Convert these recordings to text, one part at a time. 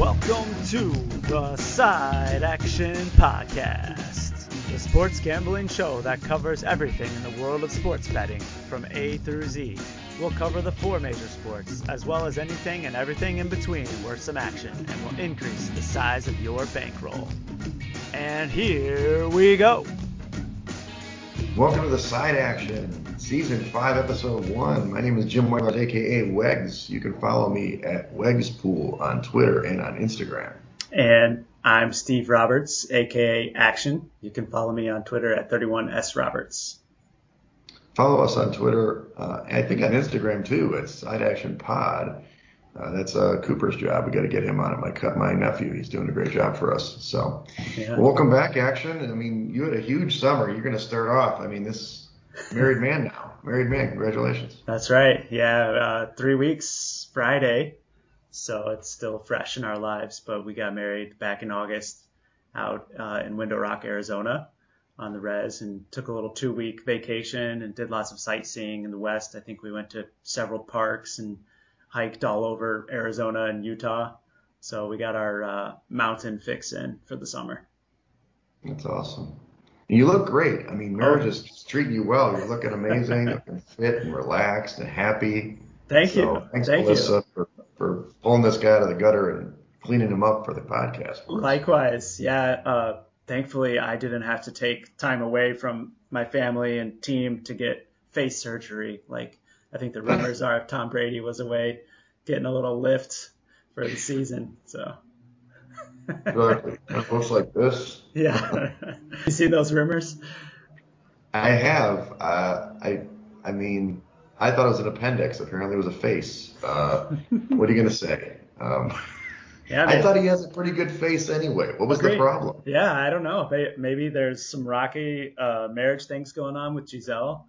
Welcome to the Side Action Podcast, the sports gambling show that covers everything in the world of sports betting from A through Z. We'll cover the four major sports, as well as anything and everything in between worth some action, and we'll increase the size of your bankroll. And here we go. Welcome to the Side Action, Season 5, Episode 1. My name is Jim Weigel, a.k.a. Wegs. You can follow me at Wegspool on Twitter and on Instagram. And I'm Steve Roberts, a.k.a. Action. You can follow me on Twitter at 31sroberts. Follow us on Twitter, I think on Instagram too, at Side Action Pod. That's Cooper's job. We got to get him on it. My nephew, he's doing a great job for us. So, yeah. Welcome back, Action. I mean, you had a huge summer. You're going to start off. I mean, this married man now. Congratulations. That's right. Yeah, 3 weeks Friday, so it's still fresh in our lives. But we got married back in August out in Window Rock, Arizona, on the res, and took a little 2-week vacation and did lots of sightseeing in the West. I think we went to several parks and hiked all over Arizona and Utah. So we got our mountain fix in for the summer. That's awesome. And you look great. I mean, marriage is treating you well. You're looking amazing, looking fit and relaxed and happy. Thank you. Thanks, Melissa, for pulling this guy out of the gutter and cleaning him up for the podcast. Likewise. Yeah. Thankfully, I didn't have to take time away from my family and team to get face surgery. Like, I think the rumors are if Tom Brady was away, getting a little lift for the season. So. Exactly. It looks like this. Yeah. You see those rumors? I have. I mean, I thought it was an appendix. Apparently, it was a face. What are you gonna say? Yeah, I thought he has a pretty good face anyway. What was the problem? Yeah, I don't know. Maybe there's some rocky marriage things going on with Giselle.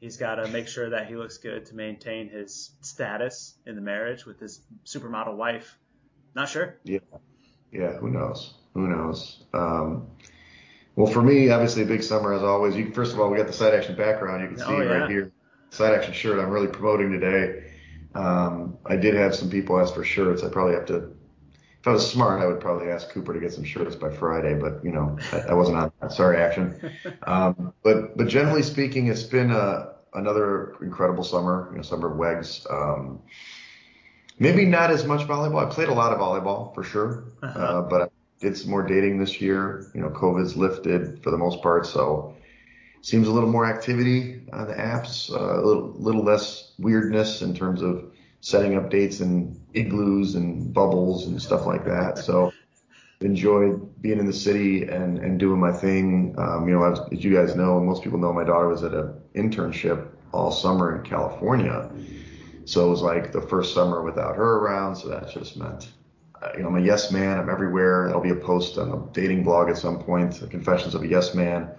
He's got to make sure that he looks good to maintain his status in the marriage with his supermodel wife. Not sure. Yeah. Who knows? Well, for me, obviously, a big summer as always. First of all, we got the Side Action background. You can see right here, Side Action shirt. I'm really promoting today. I did have some people ask for shirts. I probably have to. If I was smart, I would probably ask Cooper to get some shirts by Friday, but, you know, I wasn't on that. Sorry, Action. But generally speaking, it's been another incredible summer, summer of Wegs. Maybe not as much volleyball. I played a lot of volleyball, for sure, but I did some more dating this year. COVID's lifted for the most part, so seems a little more activity on the apps, a little less weirdness in terms of setting up dates in igloos and bubbles and stuff like that. So enjoyed being in the city and doing my thing. As you guys know, and most people know, my daughter was at an internship all summer in California. So it was like the first summer without her around. So that just meant, I'm a yes man. I'm everywhere. That'll be a post on a dating blog at some point, the Confessions of a Yes Man,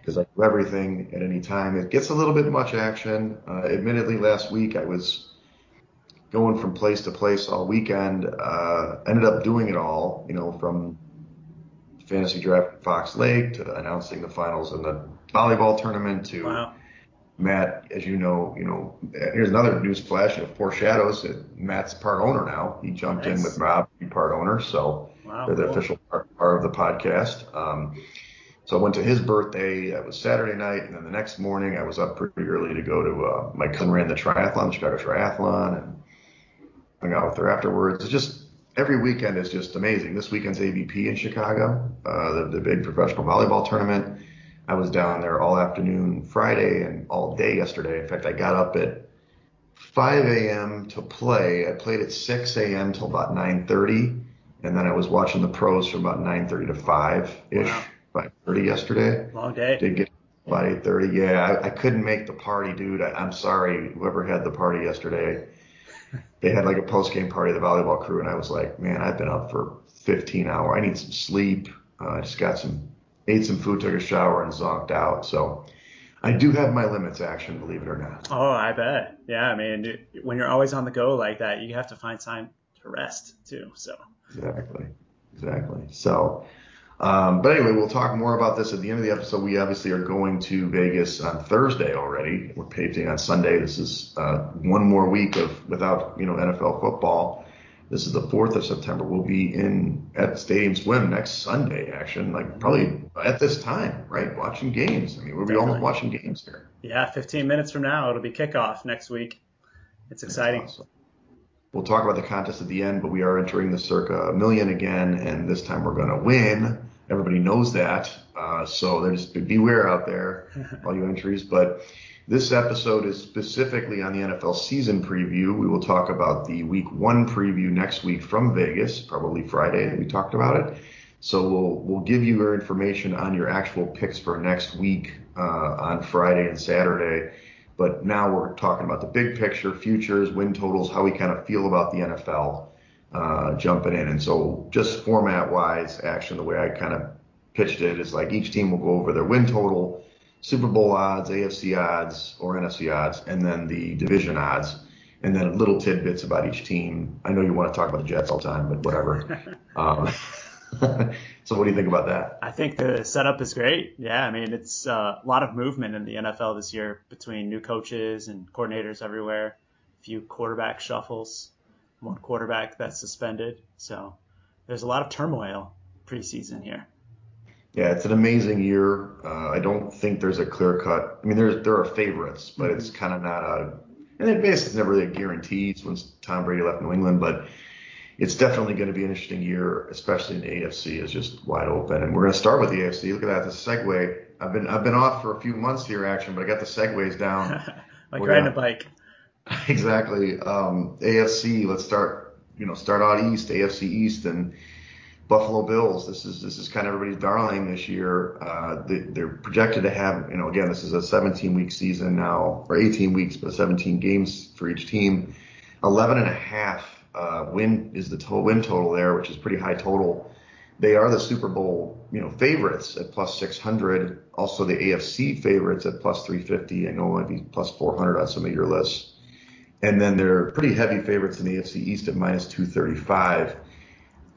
because I do everything at any time. It gets a little bit much action. Admittedly, last week I was going from place to place all weekend, ended up doing it all, from fantasy draft at Fox Lake to announcing the finals in the volleyball tournament to Matt, as here's another news flash of foreshadows that Matt's part owner now. He jumped in with Rob, part owner. So they're the official part of the podcast. So I went to his birthday. It was Saturday night, and then the next morning I was up pretty early to go to my cousin ran the triathlon, the Chicago Triathlon, and hung out with her afterwards. It's just every weekend is just amazing. This weekend's AVP in Chicago, the big professional volleyball tournament. I was down there all afternoon Friday and all day yesterday. In fact, I got up at 5 a.m. to play. I played at 6 a.m. till about 9:30, and then I was watching the pros from about 9:30 to 5-ish, 5:30 yesterday. Long day. Did get about 8:30. Yeah, I couldn't make the party, dude. I'm sorry, whoever had the party yesterday. They had like a post-game party, the volleyball crew, and I was like, man, I've been up for 15 hours. I need some sleep. I just ate some food, took a shower, and zonked out. So I do have my limits, Action, believe it or not. Oh, I bet. Yeah, I mean, when you're always on the go like that, you have to find time to rest too. So Exactly. So, but anyway, we'll talk more about this at the end of the episode. We obviously are going to Vegas on Thursday already. We're taping on Sunday. This is one more week of without NFL football. This is the 4th of September. We'll be at Stadium Swim next Sunday, actually, like probably at this time, right? Watching games. I mean, we'll be almost watching games here. Yeah, 15 minutes from now, it'll be kickoff next week. It's exciting. Awesome. We'll talk about the contest at the end, but we are entering the Circa Million again, and this time we're going to win. Everybody knows that. So there's beware out there, all you entries. But this episode is specifically on the NFL season preview. We will talk about the Week 1 preview next week from Vegas, probably Friday. We talked about it. So we'll give you your information on your actual picks for next week on Friday and Saturday. But now we're talking about the big picture, futures, win totals, how we kind of feel about the NFL jumping in. And so just format-wise, action, the way I kind of pitched it is like each team will go over their win total, Super Bowl odds, AFC odds, or NFC odds, and then the division odds, and then little tidbits about each team. I know you want to talk about the Jets all the time, but whatever. So what do you think about that? I think the setup is great. Yeah, I mean, it's a lot of movement in the NFL this year between new coaches and coordinators everywhere, a few quarterback shuffles, one quarterback that's suspended. So there's a lot of turmoil preseason here. Yeah, it's an amazing year. I don't think there's a clear cut. I mean, there are favorites, but it's kind of not a – and it basically is never really a guarantee since Tom Brady left New England. But it's definitely going to be an interesting year, especially in the AFC is just wide open. And we're going to start with the AFC. Look at that, the segue. I've been off for a few months here, action, but I got the segues down. Like riding a bike. Exactly. AFC, let's start out east, AFC East, and – Buffalo Bills. This is kind of everybody's darling this year. They're projected to have, again, this is a 17-week season now, or 18 weeks, but 17 games for each team. 11.5 win is the win total there, which is pretty high total. They are the Super Bowl, favorites at plus 600. Also the AFC favorites at plus 350. I know it might be plus 400 on some of your lists. And then they're pretty heavy favorites in the AFC East at minus 235.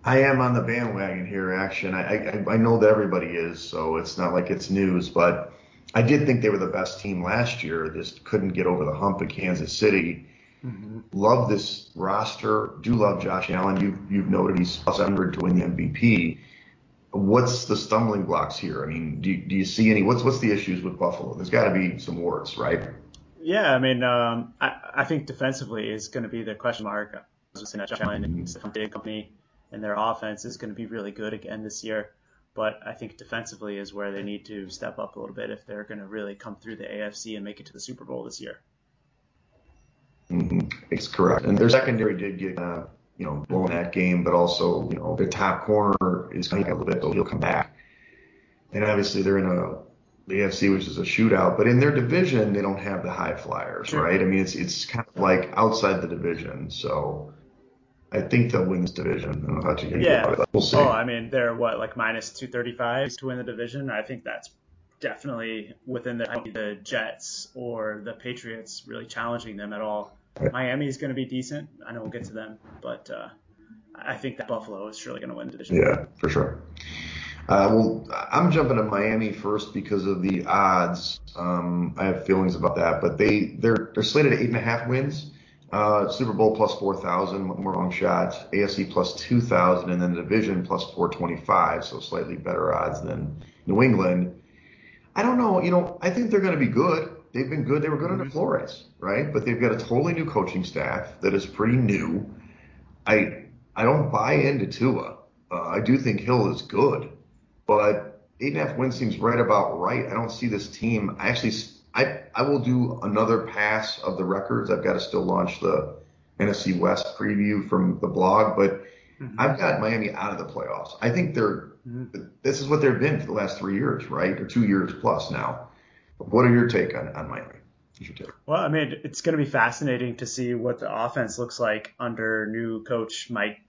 I am on the bandwagon here, action. I know that everybody is, so it's not like it's news, but I did think they were the best team last year. Just couldn't get over the hump in Kansas City. Mm-hmm. Love this roster. Do love Josh Allen. You've noted he's plus 100 to win the MVP. What's the stumbling blocks here? I mean, do you see any? What's the issues with Buffalo? There's got to be some warts, right? Yeah, I mean, I think defensively is going to be the question mark. I was just saying that Josh Allen and Devonte company. And their offense is going to be really good again this year. But I think defensively is where they need to step up a little bit if they're going to really come through the AFC and make it to the Super Bowl this year. Mm-hmm. It's correct. And their secondary did get, blown that game, but also, their top corner is coming out a little bit, so he'll come back. And obviously they're in the AFC, which is a shootout. But in their division, they don't have the high flyers, sure. Right? I mean, it's kind of like outside the division, so... I think they'll win this division. I don't know how to get about it. We'll see. Oh, I mean, they're minus 235 to win the division? I think that's definitely within the Jets or the Patriots really challenging them at all. Right. Miami is going to be decent. I know we'll get to them, but I think that Buffalo is surely going to win the division. Yeah, for sure. I'm jumping to Miami first because of the odds. I have feelings about that, but they're slated at 8.5 wins. Super Bowl plus 4,000, one more long shot. AFC plus 2,000, and then the division plus 425, so slightly better odds than New England. I don't know. I think they're going to be good. They've been good. They were good under Flores, right? But they've got a totally new coaching staff that is pretty new. I don't buy into Tua. I do think Hill is good, but 8.5 wins seems right about right. I don't see this team. I will do another pass of the records. I've got to still launch the NFC West preview from the blog, but I've got Miami out of the playoffs. I think this is what they've been for the last 3 years, right? Or 2 years plus now. What are your take on Miami? What's your take? Well, I mean, it's going to be fascinating to see what the offense looks like under new coach Mike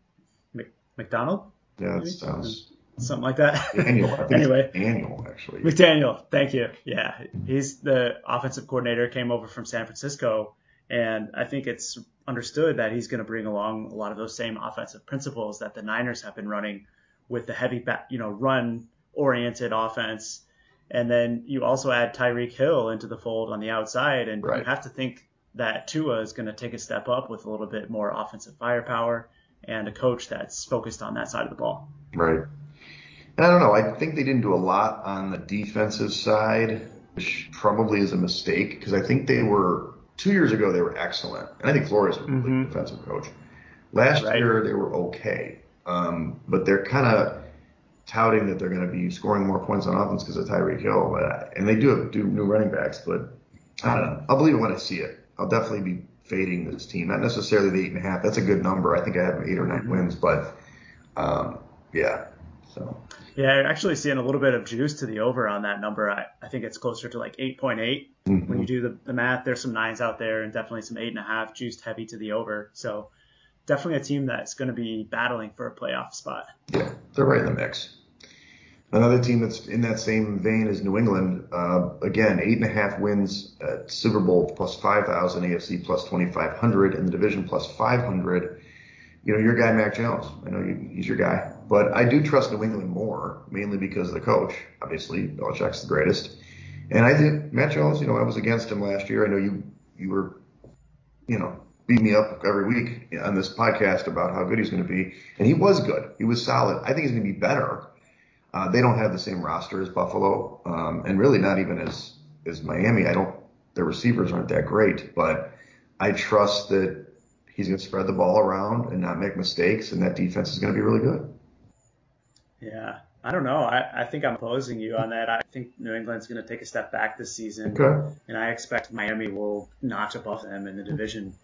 McDonald. Yeah, that sounds... Something like that. Anyway, McDaniel, actually. McDaniel, thank you. Yeah, he's the offensive coordinator, came over from San Francisco, and I think it's understood that he's going to bring along a lot of those same offensive principles that the Niners have been running with the heavy, run-oriented offense. And then you also add Tyreek Hill into the fold on the outside, and right. You have to think that Tua is going to take a step up with a little bit more offensive firepower and a coach that's focused on that side of the ball. Right. And I don't know. I think they didn't do a lot on the defensive side, which probably is a mistake because I think they were 2 years ago they were excellent, and I think Flores was a really defensive coach. Last year they were okay, but they're kind of touting that they're going to be scoring more points on offense because of Tyreek Hill, and they do have new running backs. But I don't know. I'll believe it when I see it. I'll definitely be fading this team. Not necessarily the 8.5. That's a good number. I think I have 8 or 9 wins, but yeah. So. Yeah, I'm actually seeing a little bit of juice to the over on that number. I think it's closer to like 8.8. Mm-hmm. When you do the math, there's some 9s out there and definitely some 8.5 juiced heavy to the over. So definitely a team that's going to be battling for a playoff spot. Yeah, they're right in the mix. Another team that's in that same vein is New England. Again, 8.5 wins at Super Bowl plus 5,000, AFC plus 2,500, and the division plus 500. You know, your guy, Mac Jones. I know he's your guy. But I do trust New England more, mainly because of the coach. Obviously, Belichick's the greatest. And I think Matt Jones, you know, I was against him last year. I know you were, you know, beating me up every week on this podcast about how good he's going to be. And he was good. He was solid. I think he's going to be better. They don't have the same roster as Buffalo, and really not even as Miami. Their receivers aren't that great. But I trust that he's going to spread the ball around and not make mistakes, and that defense is going to be really good. Yeah, I don't know. I think I'm opposing you on that. I think New England's going to take a step back this season, okay. And I expect Miami will notch above them in the division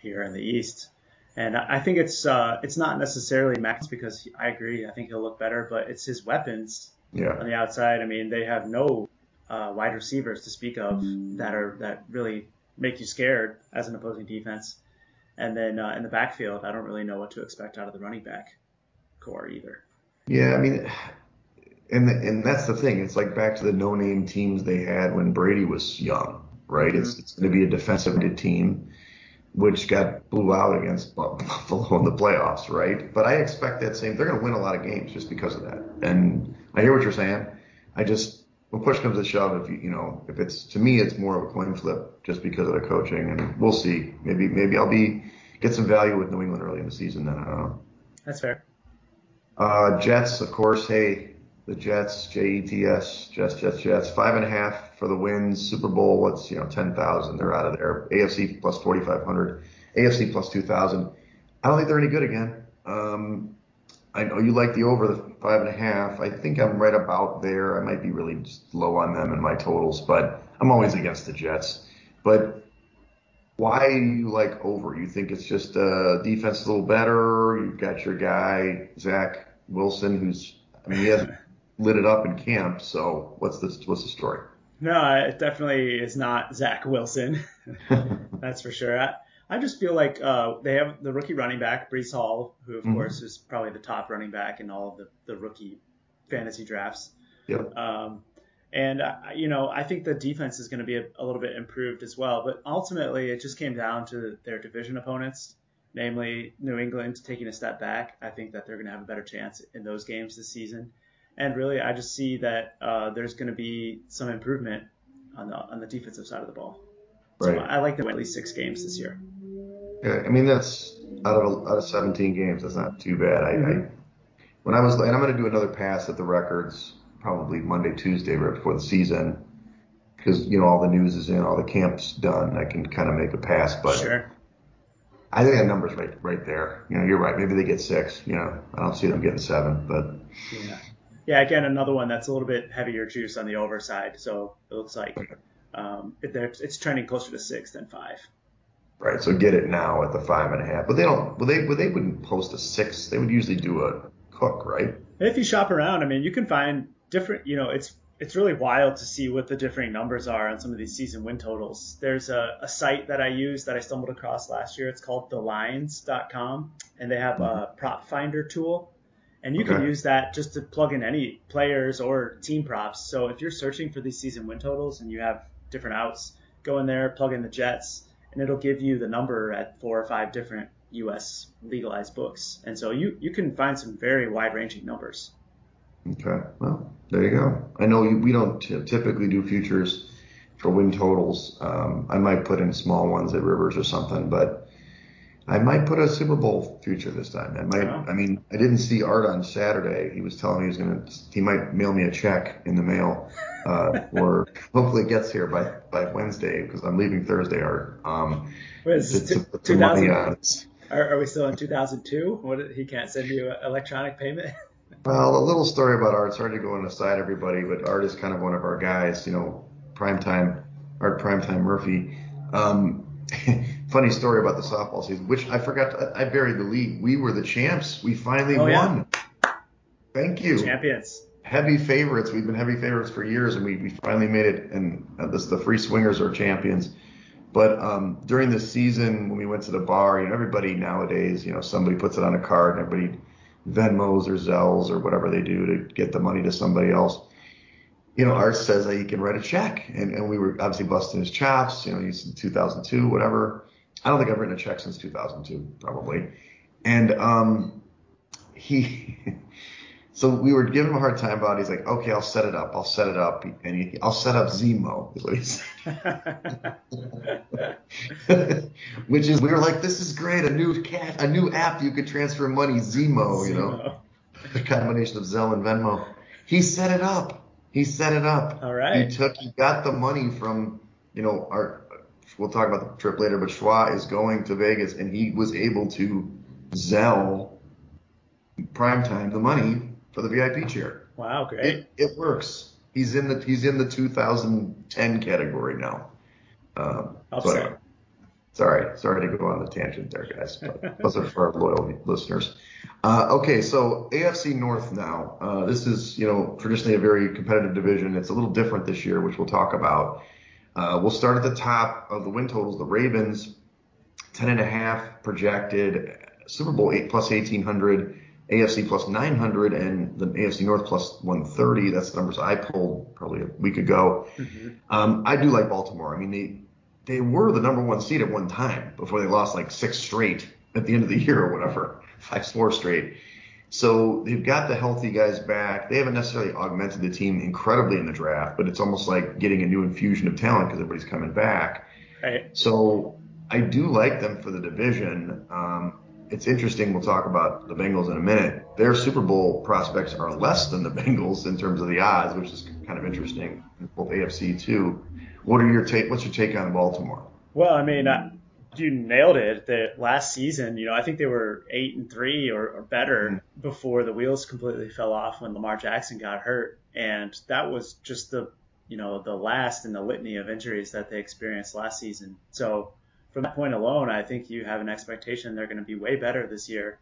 here in the East. And I think it's not necessarily Max because I agree. I think he'll look better, but it's his weapons on the outside. I mean, they have no wide receivers to speak of that really make you scared as an opposing defense. And then in the backfield, I don't really know what to expect out of the running back core either. Yeah, I mean, and that's the thing. It's like back to the no-name teams they had when Brady was young, right? Mm-hmm. It's going to be a defensive-minded team, which got blew out against Buffalo in the playoffs, right? But I expect that same – they're going to win a lot of games just because of that. And I hear what you're saying. I just – when push comes to shove, if you know, if it's – to me, it's more of a coin flip just because of the coaching. And we'll see. Maybe I'll get some value with New England early in the season. Then I don't know. That's fair. Jets, of course. Hey, the Jets, Jets, Jets. 5.5 for the wins. Super Bowl, it's 10,000. They're out of there. AFC plus 4,500. AFC plus 2,000. I don't think they're any good again. I know you like the over, the 5.5. I think I'm right about there. I might be really low on them in my totals, but I'm always against the Jets. But why do you like over? You think it's just defense a little better? You've got your guy, Zach Wilson, he hasn't lit it up in camp. So what's the story? No, it definitely is not Zach Wilson. That's for sure. I just feel like they have the rookie running back, Brees Hall, who, of course, is probably the top running back in all of the rookie fantasy drafts. Yep. And, I think the defense is going to be a little bit improved as well. But ultimately, it just came down to their division opponents, namely New England taking a step back. I think that they're going to have a better chance in those games this season. And really, I just see that there's going to be some improvement on the defensive side of the ball. Right. So I like them to win at least 6 games this year. Yeah, I mean, that's out of 17 games. That's not too bad. I'm going to do another pass at the records. Probably Monday, Tuesday, right before the season, because all the news is in, all the camp's done. I can kind of make a pass, but sure. I think that number's right there. You're right. Maybe they get 6. I don't see them getting 7, but yeah. Again, another one that's a little bit heavier juice on the over side. So it looks like it's trending closer to 6 than 5. Right. So get it now at the 5.5. But they don't. Well, they wouldn't post a 6. They would usually do a Cook, right? If you shop around, I mean, you can find different, it's really wild to see what the differing numbers are on some of these season win totals. There's a site that I use that I stumbled across last year. It's called thelines.com, and they have a prop finder tool, and you can use that just to plug in any players or team props. So if you're searching for these season win totals and you have different outs, go in there, plug in the Jets, and it'll give you the number at 4 or 5 different U.S. legalized books. And so you can find some very wide-ranging numbers. Okay. Well, there you go. I know we don't typically do futures for win totals. I might put in small ones at Rivers or something, but I might put a Super Bowl future this time. I might. Yeah. I mean, I didn't see Art on Saturday. He was telling me he might mail me a check in the mail, or hopefully it gets here by Wednesday because I'm leaving Thursday, Art. Wait, is this 2000? Are we still in 2002? What, he can't send you an electronic payment? Well, a little story about Art. Sorry to go on the side, everybody, but Art is kind of one of our guys. You know, primetime Art, primetime Murphy. Funny story about the softball season, which I forgot. I buried the lead. We were the champs. We finally won. Yeah. Thank you. Champions. Heavy favorites. We've been heavy favorites for years, and we finally made it. And the free swingers are champions. But during the season, when we went to the bar, you know, everybody nowadays, you know, somebody puts it on a card, and everybody Venmos or Zells or whatever they do to get the money to somebody else. You know, Art says that he can write a check, and we were obviously busting his chops. You know, he's in 2002, whatever. I don't think I've written a check since 2002, probably. And so we were giving him a hard time about it. He's like, okay, I'll set it up. And I'll set up Zemo, is what he said. Which is, we were like, this is great, a new app you could transfer money, Zemo, you know. The combination of Zelle and Venmo. He set it up. All right. He got the money from, you know, our, we'll talk about the trip later, but Schwa is going to Vegas, and he was able to Zelle primetime the money for the VIP chair. Wow, great. It works. He's in the 2010 category now. Anyway, sorry to go on the tangent there, guys. But those are for our loyal listeners. Okay, so AFC North now. This is, you know, traditionally a very competitive division. It's a little different this year, which we'll talk about. We'll start at the top of the win totals. The Ravens, 10.5 projected, Super Bowl 8 plus 1,800. AFC plus 900, and the AFC North plus 130. That's the numbers I pulled probably a week ago. Mm-hmm. I do like Baltimore. I mean, they were the number one seed at one time before they lost like 6 straight at the end of the year or whatever, 5-4 straight. So they've got the healthy guys back. They haven't necessarily augmented the team incredibly in the draft, but it's almost like getting a new infusion of talent because everybody's coming back. Right. So I do like them for the division. It's interesting. We'll talk about the Bengals in a minute. Their Super Bowl prospects are less than the Bengals in terms of the odds, which is kind of interesting. Both AFC too. What's your take on Baltimore? Well, I mean, you nailed it. The last season, you know, I think they were 8-3 or better before the wheels completely fell off when Lamar Jackson got hurt, and that was just the last in the litany of injuries that they experienced last season. So from that point alone, I think you have an expectation they're going to be way better this year.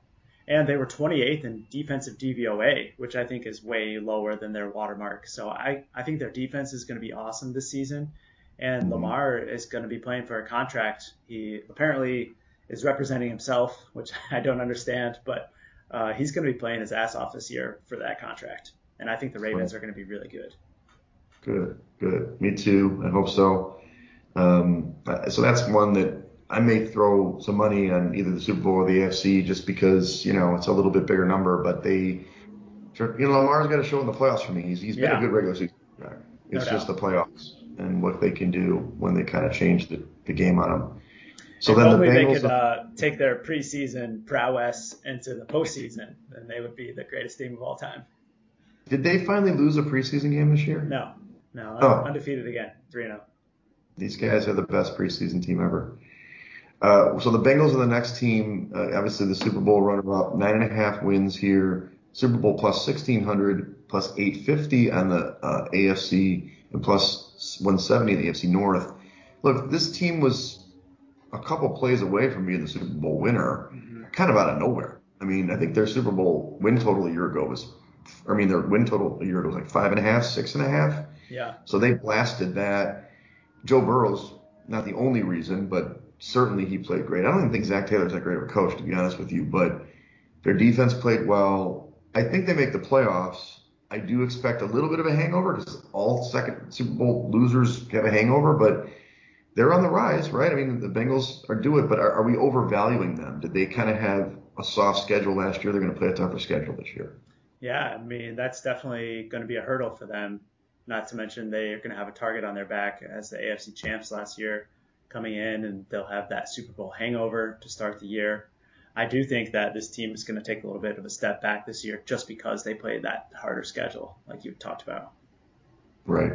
And they were 28th in defensive DVOA, which I think is way lower than their watermark. So I think their defense is going to be awesome this season. And Lamar is going to be playing for a contract. He apparently is representing himself, which I don't understand. But he's going to be playing his ass off this year for that contract. And I think the Ravens are going to be really good. Good. Me too. I hope so. So that's one that I may throw some money on either the Super Bowl or the AFC just because, you know, it's a little bit bigger number, but Lamar's got to show in the playoffs for me. He's been a good regular season. It's just the playoffs and what they can do when they kind of change the game on them. So if then only the Bengals, they could take their preseason prowess into the postseason, then they would be the greatest team of all time. Did they finally lose a preseason game this year? No. Undefeated again, 3-0. These guys are the best preseason team ever. So the Bengals are the next team. Obviously, the Super Bowl runner-up, 9.5 wins here. Super Bowl plus 1,600, plus 850 on the AFC, and plus 170 on the AFC North. Look, this team was a couple plays away from being the Super Bowl winner, kind of out of nowhere. I mean, I think their Super Bowl win total a year ago was like 5.5, 6.5. Yeah. So they blasted that. Joe Burrows, not the only reason, but certainly he played great. I don't even think Zach Taylor's that great of a coach, to be honest with you, but their defense played well. I think they make the playoffs. I do expect a little bit of a hangover because all second Super Bowl losers have a hangover, but they're on the rise, right? I mean, the Bengals are due it, but are we overvaluing them? Did they kind of have a soft schedule last year? They're going to play a tougher schedule this year. Yeah, I mean, that's definitely going to be a hurdle for them. Not to mention they are going to have a target on their back as the AFC champs last year. coming in, and they'll have that Super Bowl hangover to start the year. I do think that this team is going to take a little bit of a step back this year just because they played that harder schedule like you've talked about. Right.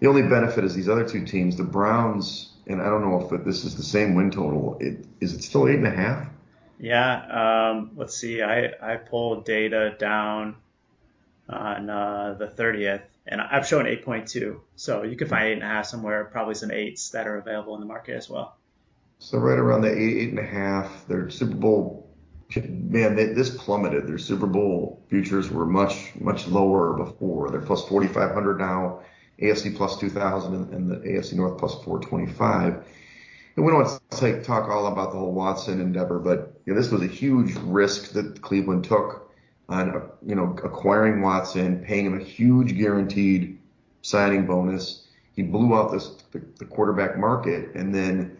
The only benefit is these other two teams, the Browns, and I don't know if this is the same win total. Is it still 8.5? Yeah. Let's see. I pulled data down on the 30th, and I'm showing 8.2. So you can find 8.5 somewhere, probably some 8s that are available in the market as well. So right around the 8.5, their Super Bowl, man, this plummeted. Their Super Bowl futures were much, much lower before. They're plus 4,500 now, AFC plus 2,000, and the AFC North plus 425. And we don't talk all about the whole Watson endeavor, but you know, this was a huge risk that Cleveland took on, you know, acquiring Watson, paying him a huge guaranteed signing bonus. He blew out the quarterback market, and then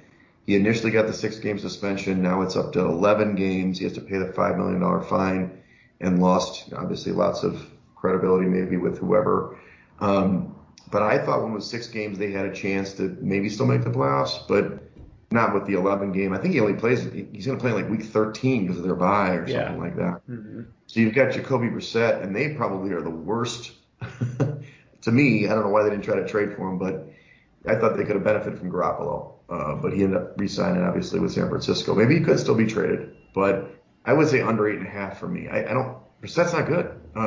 he initially got the 6-game suspension. Now it's up to 11 games. He has to pay the $5 million fine and lost, obviously, lots of credibility maybe with whoever. But I thought when it was 6 games, they had a chance to maybe still make the playoffs, but not with the 11 game. I think he only plays – he's going to play in like week 13 because of their bye or something like that. Mm-hmm. So you've got Jacoby Brissett, and they probably are the worst. To me, I don't know why they didn't try to trade for him, but I thought they could have benefited from Garoppolo. But he ended up re-signing, obviously, with San Francisco. Maybe he could still be traded, but I would say under 8.5 for me. I don't – Brissett's not good. I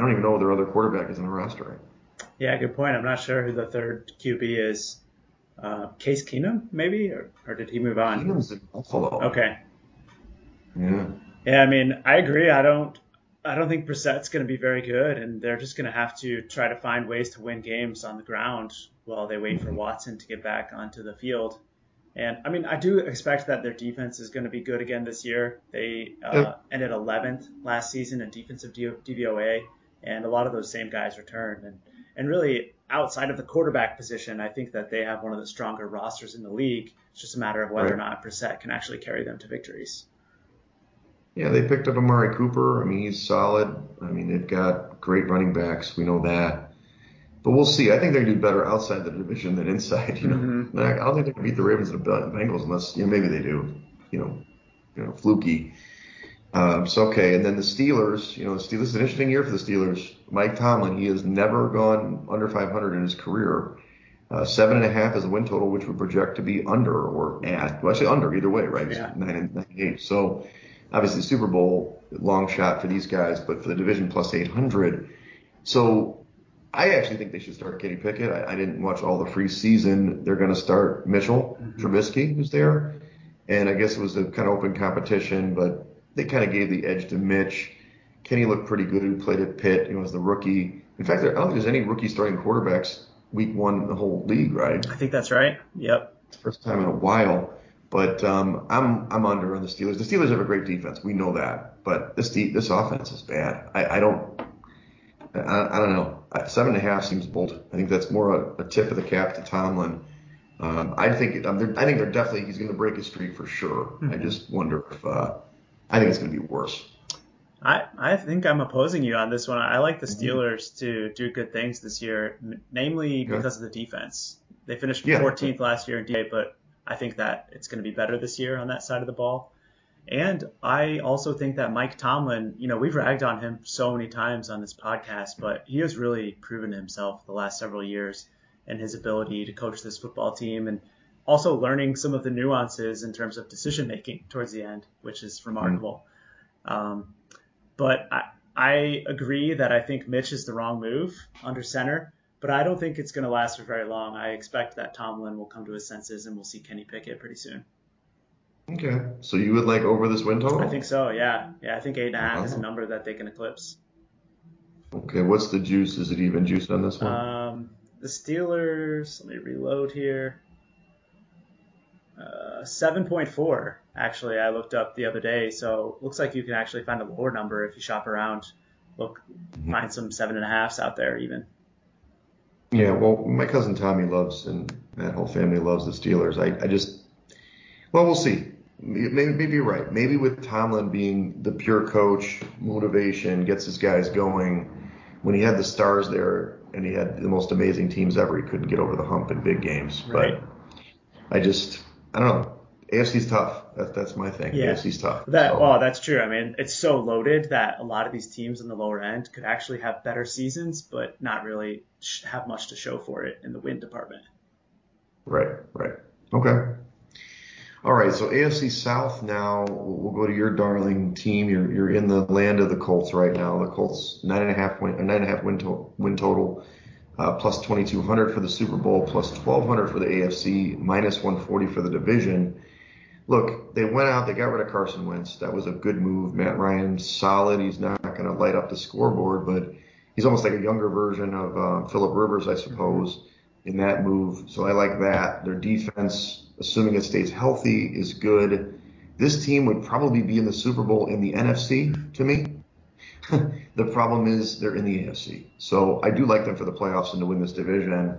don't even know their other quarterback is in the roster right now. Yeah, good point. I'm not sure who the third QB is. Case Keenum, maybe? Or did he move on? Keenum's in Buffalo. Okay. Yeah. Yeah, I mean, I agree. I don't think Brissett's going to be very good, and they're just going to have to try to find ways to win games on the ground while they wait for Watson to get back onto the field. And, I mean, I do expect that their defense is going to be good again this year. They ended 11th last season in defensive DVOA, and a lot of those same guys returned. And really, outside of the quarterback position, I think that they have one of the stronger rosters in the league. It's just a matter of whether or not Brissett can actually carry them to victories. Yeah, they picked up Amari Cooper. I mean, he's solid. I mean, they've got great running backs. We know that. But we'll see. I think they're going to do better outside the division than inside. You know, mm-hmm. I don't think they're going to beat the Ravens and the Bengals unless, you know, maybe they do, you know, fluky. So, okay. And then the Steelers, you know, the Steelers, it's an interesting year for the Steelers. Mike Tomlin, he has never gone under 500 in his career. 7.5 is the win total, which would project to be under or at. Well, actually under either way, right? Yeah. 9 and 8. So, obviously, Super Bowl, long shot for these guys, but for the division, plus 800. So I actually think they should start Kenny Pickett. I didn't watch all the free season. They're going to start Mitchell Trubisky, who's there. And I guess it was a kind of open competition, but they kind of gave the edge to Mitch. Kenny looked pretty good. He played at Pitt. He was the rookie. In fact, I don't think there's any rookie starting quarterbacks week one in the whole league, right? I think that's right. Yep. First time in a while. But I'm under on the Steelers. The Steelers have a great defense. We know that. But this offense is bad. I don't know. 7.5 seems bold. I think that's more a tip of the cap to Tomlin. I think they're definitely – he's going to break his streak for sure. Mm-hmm. I just wonder if I think it's going to be worse. I think I'm opposing you on this one. I like the Steelers to do good things this year, namely because of the defense. They finished 14th last year in DVOA, but – I think that it's going to be better this year on that side of the ball. And I also think that Mike Tomlin, you know, we've ragged on him so many times on this podcast, but he has really proven himself the last several years and his ability to coach this football team and also learning some of the nuances in terms of decision-making towards the end, which is remarkable. But I agree that I think Mitch is the wrong move under center. But I don't think it's going to last for very long. I expect that Tomlin will come to his senses and we'll see Kenny Pickett pretty soon. Okay. So you would like over this win total? I think so, yeah. Yeah, I think 8.5 is a number that they can eclipse. Okay. What's the juice? Is it even juiced on this one? The Steelers, let me reload here. 7.4, actually, I looked up the other day. So looks like you can actually find a lower number if you shop around. Find some 7.5s out there even. Yeah, well, my cousin Tommy loves, and that whole family loves the Steelers. I just, well, we'll see. Maybe you're right. Maybe with Tomlin being the pure coach, motivation, gets his guys going. When he had the stars there and he had the most amazing teams ever, he couldn't get over the hump in big games. Right. But I don't know. AFC's tough. That's my thing. Yeah. AFC's tough. That's true. I mean, it's so loaded that a lot of these teams in the lower end could actually have better seasons, but not really have much to show for it in the win department. Right. Okay. All right. So AFC South now, we'll go to your darling team. You're in the land of the Colts right now. The Colts 9.5 win total. Plus 2,200 for the Super Bowl, plus 1,200 for the AFC, minus 140 for the division. Look, they went out, they got rid of Carson Wentz. That was a good move. Matt Ryan's solid. He's not going to light up the scoreboard, but he's almost like a younger version of Phillip Rivers, I suppose, in that move. So I like that. Their defense, assuming it stays healthy, is good. This team would probably be in the Super Bowl in the NFC to me. The problem is they're in the AFC. So I do like them for the playoffs and to win this division.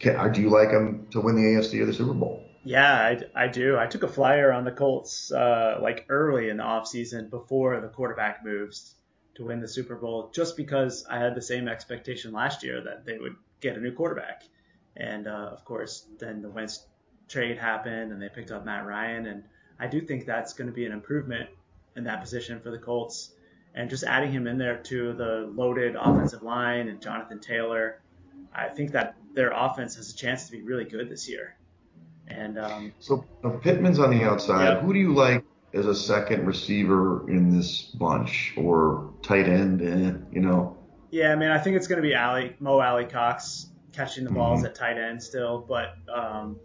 Do you like them to win the AFC or the Super Bowl? Yeah, I do. I took a flyer on the Colts early in the offseason before the quarterback moves to win the Super Bowl, just because I had the same expectation last year that they would get a new quarterback. And, of course, then the Wentz trade happened and they picked up Matt Ryan. And I do think that's going to be an improvement in that position for the Colts. And just adding him in there to the loaded offensive line and Jonathan Taylor, I think that their offense has a chance to be really good this year. And So Pittman's on the outside. Yep. Who do you like as a second receiver in this bunch, or tight end? Yeah, I mean, I think it's going to be Mo Alley Cox catching the balls at tight end still. But I'm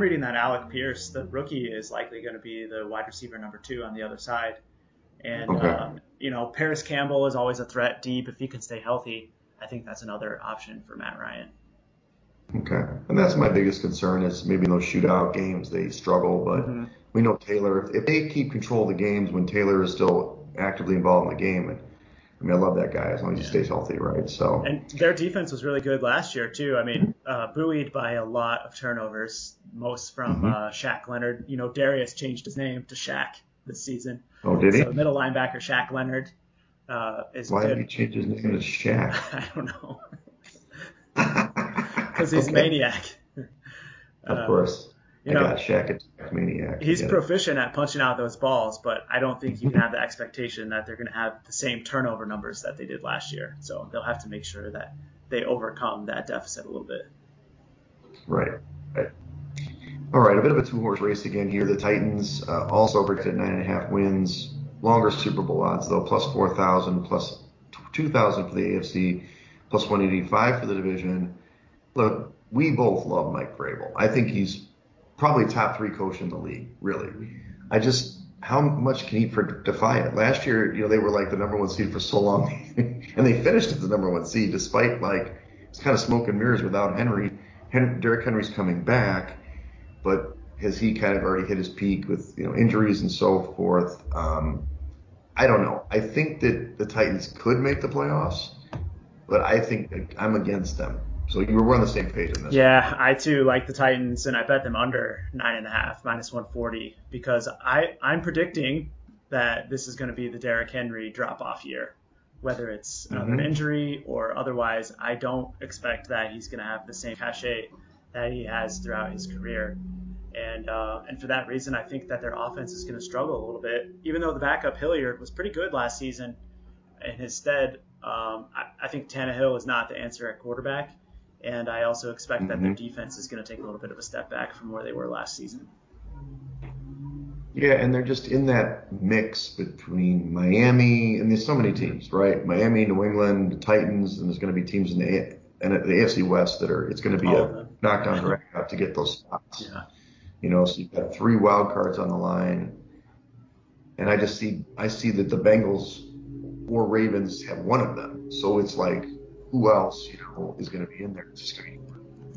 reading that Alec Pierce, the rookie, is likely going to be the wide receiver number 2 on the other side. And, Paris Campbell is always a threat deep. If he can stay healthy, I think that's another option for Matt Ryan. Okay. And that's my biggest concern is maybe in those shootout games they struggle. But we know Taylor, if they keep control of the games when Taylor is still actively involved in the game. And, I mean, I love that guy as long as he stays healthy, right? So. And their defense was really good last year, too. I mean, buoyed by a lot of turnovers, most from Shaq Leonard. You know, Darius changed his name to Shaq this season. Oh, did he? So middle linebacker Shaq Leonard is good. Why did he change his name to Shaq? I don't know. Because he's a maniac. Of course. I got Shaq attack maniac. He's proficient at punching out those balls, but I don't think you can have the expectation that they're going to have the same turnover numbers that they did last year. So they'll have to make sure that they overcome that deficit a little bit. Right. All right, a bit of a two-horse race again here. The Titans also predicted 9.5 wins. Longer Super Bowl odds, though, plus 4,000, plus 2,000 for the AFC, plus 185 for the division. Look, we both love Mike Vrabel. I think he's probably top 3 coach in the league, really. How much can he defy it? Last year, they were like the number 1 seed for so long, and they finished as the number 1 seed despite, it's kind of smoke and mirrors without Henry. Derrick Henry's coming back. But has he kind of already hit his peak with injuries and so forth? I don't know. I think that the Titans could make the playoffs, but I think that I'm against them. So we're on the same page in this. Yeah, I too like the Titans, and I bet them under 9.5, minus 140, because I'm predicting that this is going to be the Derrick Henry drop-off year, whether it's an injury or otherwise. I don't expect that he's going to have the same cachet that he has throughout his career. And for that reason, I think that their offense is going to struggle a little bit, even though the backup Hilliard was pretty good last season. In his stead, I think Tannehill is not the answer at quarterback. And I also expect that their defense is going to take a little bit of a step back from where they were last season. Yeah, and they're just in that mix between Miami, and there's so many teams, right? Miami, New England, the Titans, and there's going to be teams in the AFC West that are, it's going to be a knockdown drag out to get those spots. Yeah. So you've got 3 wild cards on the line. And I see that the Bengals or Ravens have one of them. So it's like, who else, is going to be in there? It's just going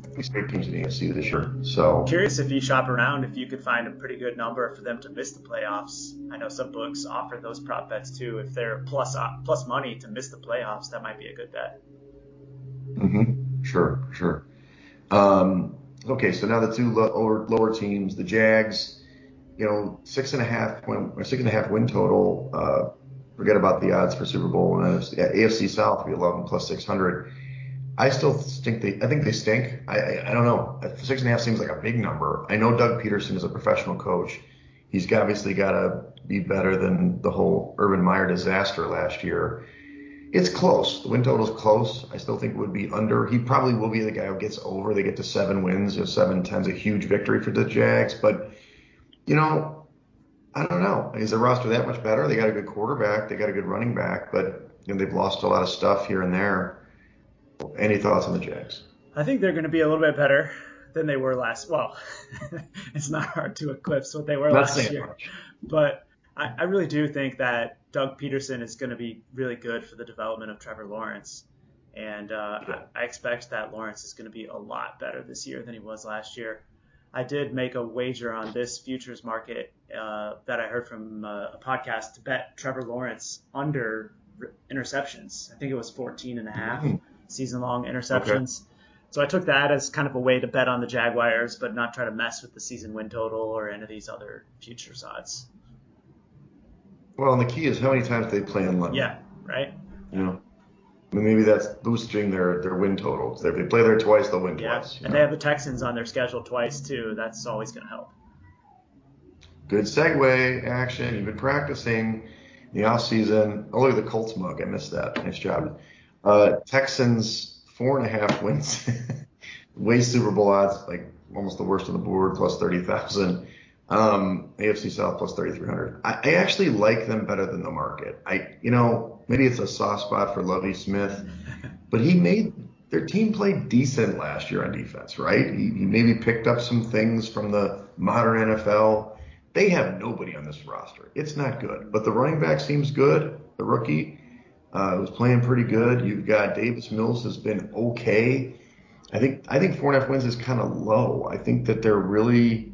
to be 3 teams in the AFC this year. So curious if you shop around, if you could find a pretty good number for them to miss the playoffs. I know some books offer those prop bets too. If they're plus money to miss the playoffs, that might be a good bet. Sure. Okay, so now the 2 lower teams, the Jags, 6.5 win total. Forget about the odds for Super Bowl and AFC South, we love them, plus 600. I still think they stink. I don't know. 6.5 seems like a big number. I know Doug Peterson is a professional coach. He's obviously got to be better than the whole Urban Meyer disaster last year. It's close. The win total is close. I still think it would be under. He probably will be the guy who gets over. They get to 7 wins. 7-10's a huge victory for the Jags. But, you know, I don't know. Is their roster that much better? They got a good quarterback. They got a good running back. But, you know, they've lost a lot of stuff here and there. Any thoughts on the Jags? I think they're going to be a little bit better than they were last. Well, it's not hard to eclipse what they were last year. But I really do think that Doug Peterson is going to be really good for the development of Trevor Lawrence. And I expect that Lawrence is going to be a lot better this year than he was last year. I did make a wager on this futures market that I heard from a podcast to bet Trevor Lawrence under interceptions. I think it was 14.5 season-long interceptions. Okay. So I took that as kind of a way to bet on the Jaguars, but not try to mess with the season win total or any of these other futures odds. Well, and the key is how many times they play in London. Yeah, right. You know, I mean, maybe that's boosting their win total. If they play there twice, they'll win twice. And they have the Texans on their schedule twice, too. That's always going to help. Good segue action. You've been practicing the offseason. Oh, look at the Colts mug. I missed that. Nice job. Texans, 4.5 wins. Way Super Bowl odds, like almost the worst on the board, plus 30,000. AFC South plus 3,300. I actually like them better than the market. Maybe it's a soft spot for Lovie Smith, but he made their team play decent last year on defense, right? He maybe picked up some things from the modern NFL. They have nobody on this roster. It's not good, but the running back seems good. The rookie was playing pretty good. You've got Davis Mills has been okay. I think 4.5 wins is kind of low. I think that they're really.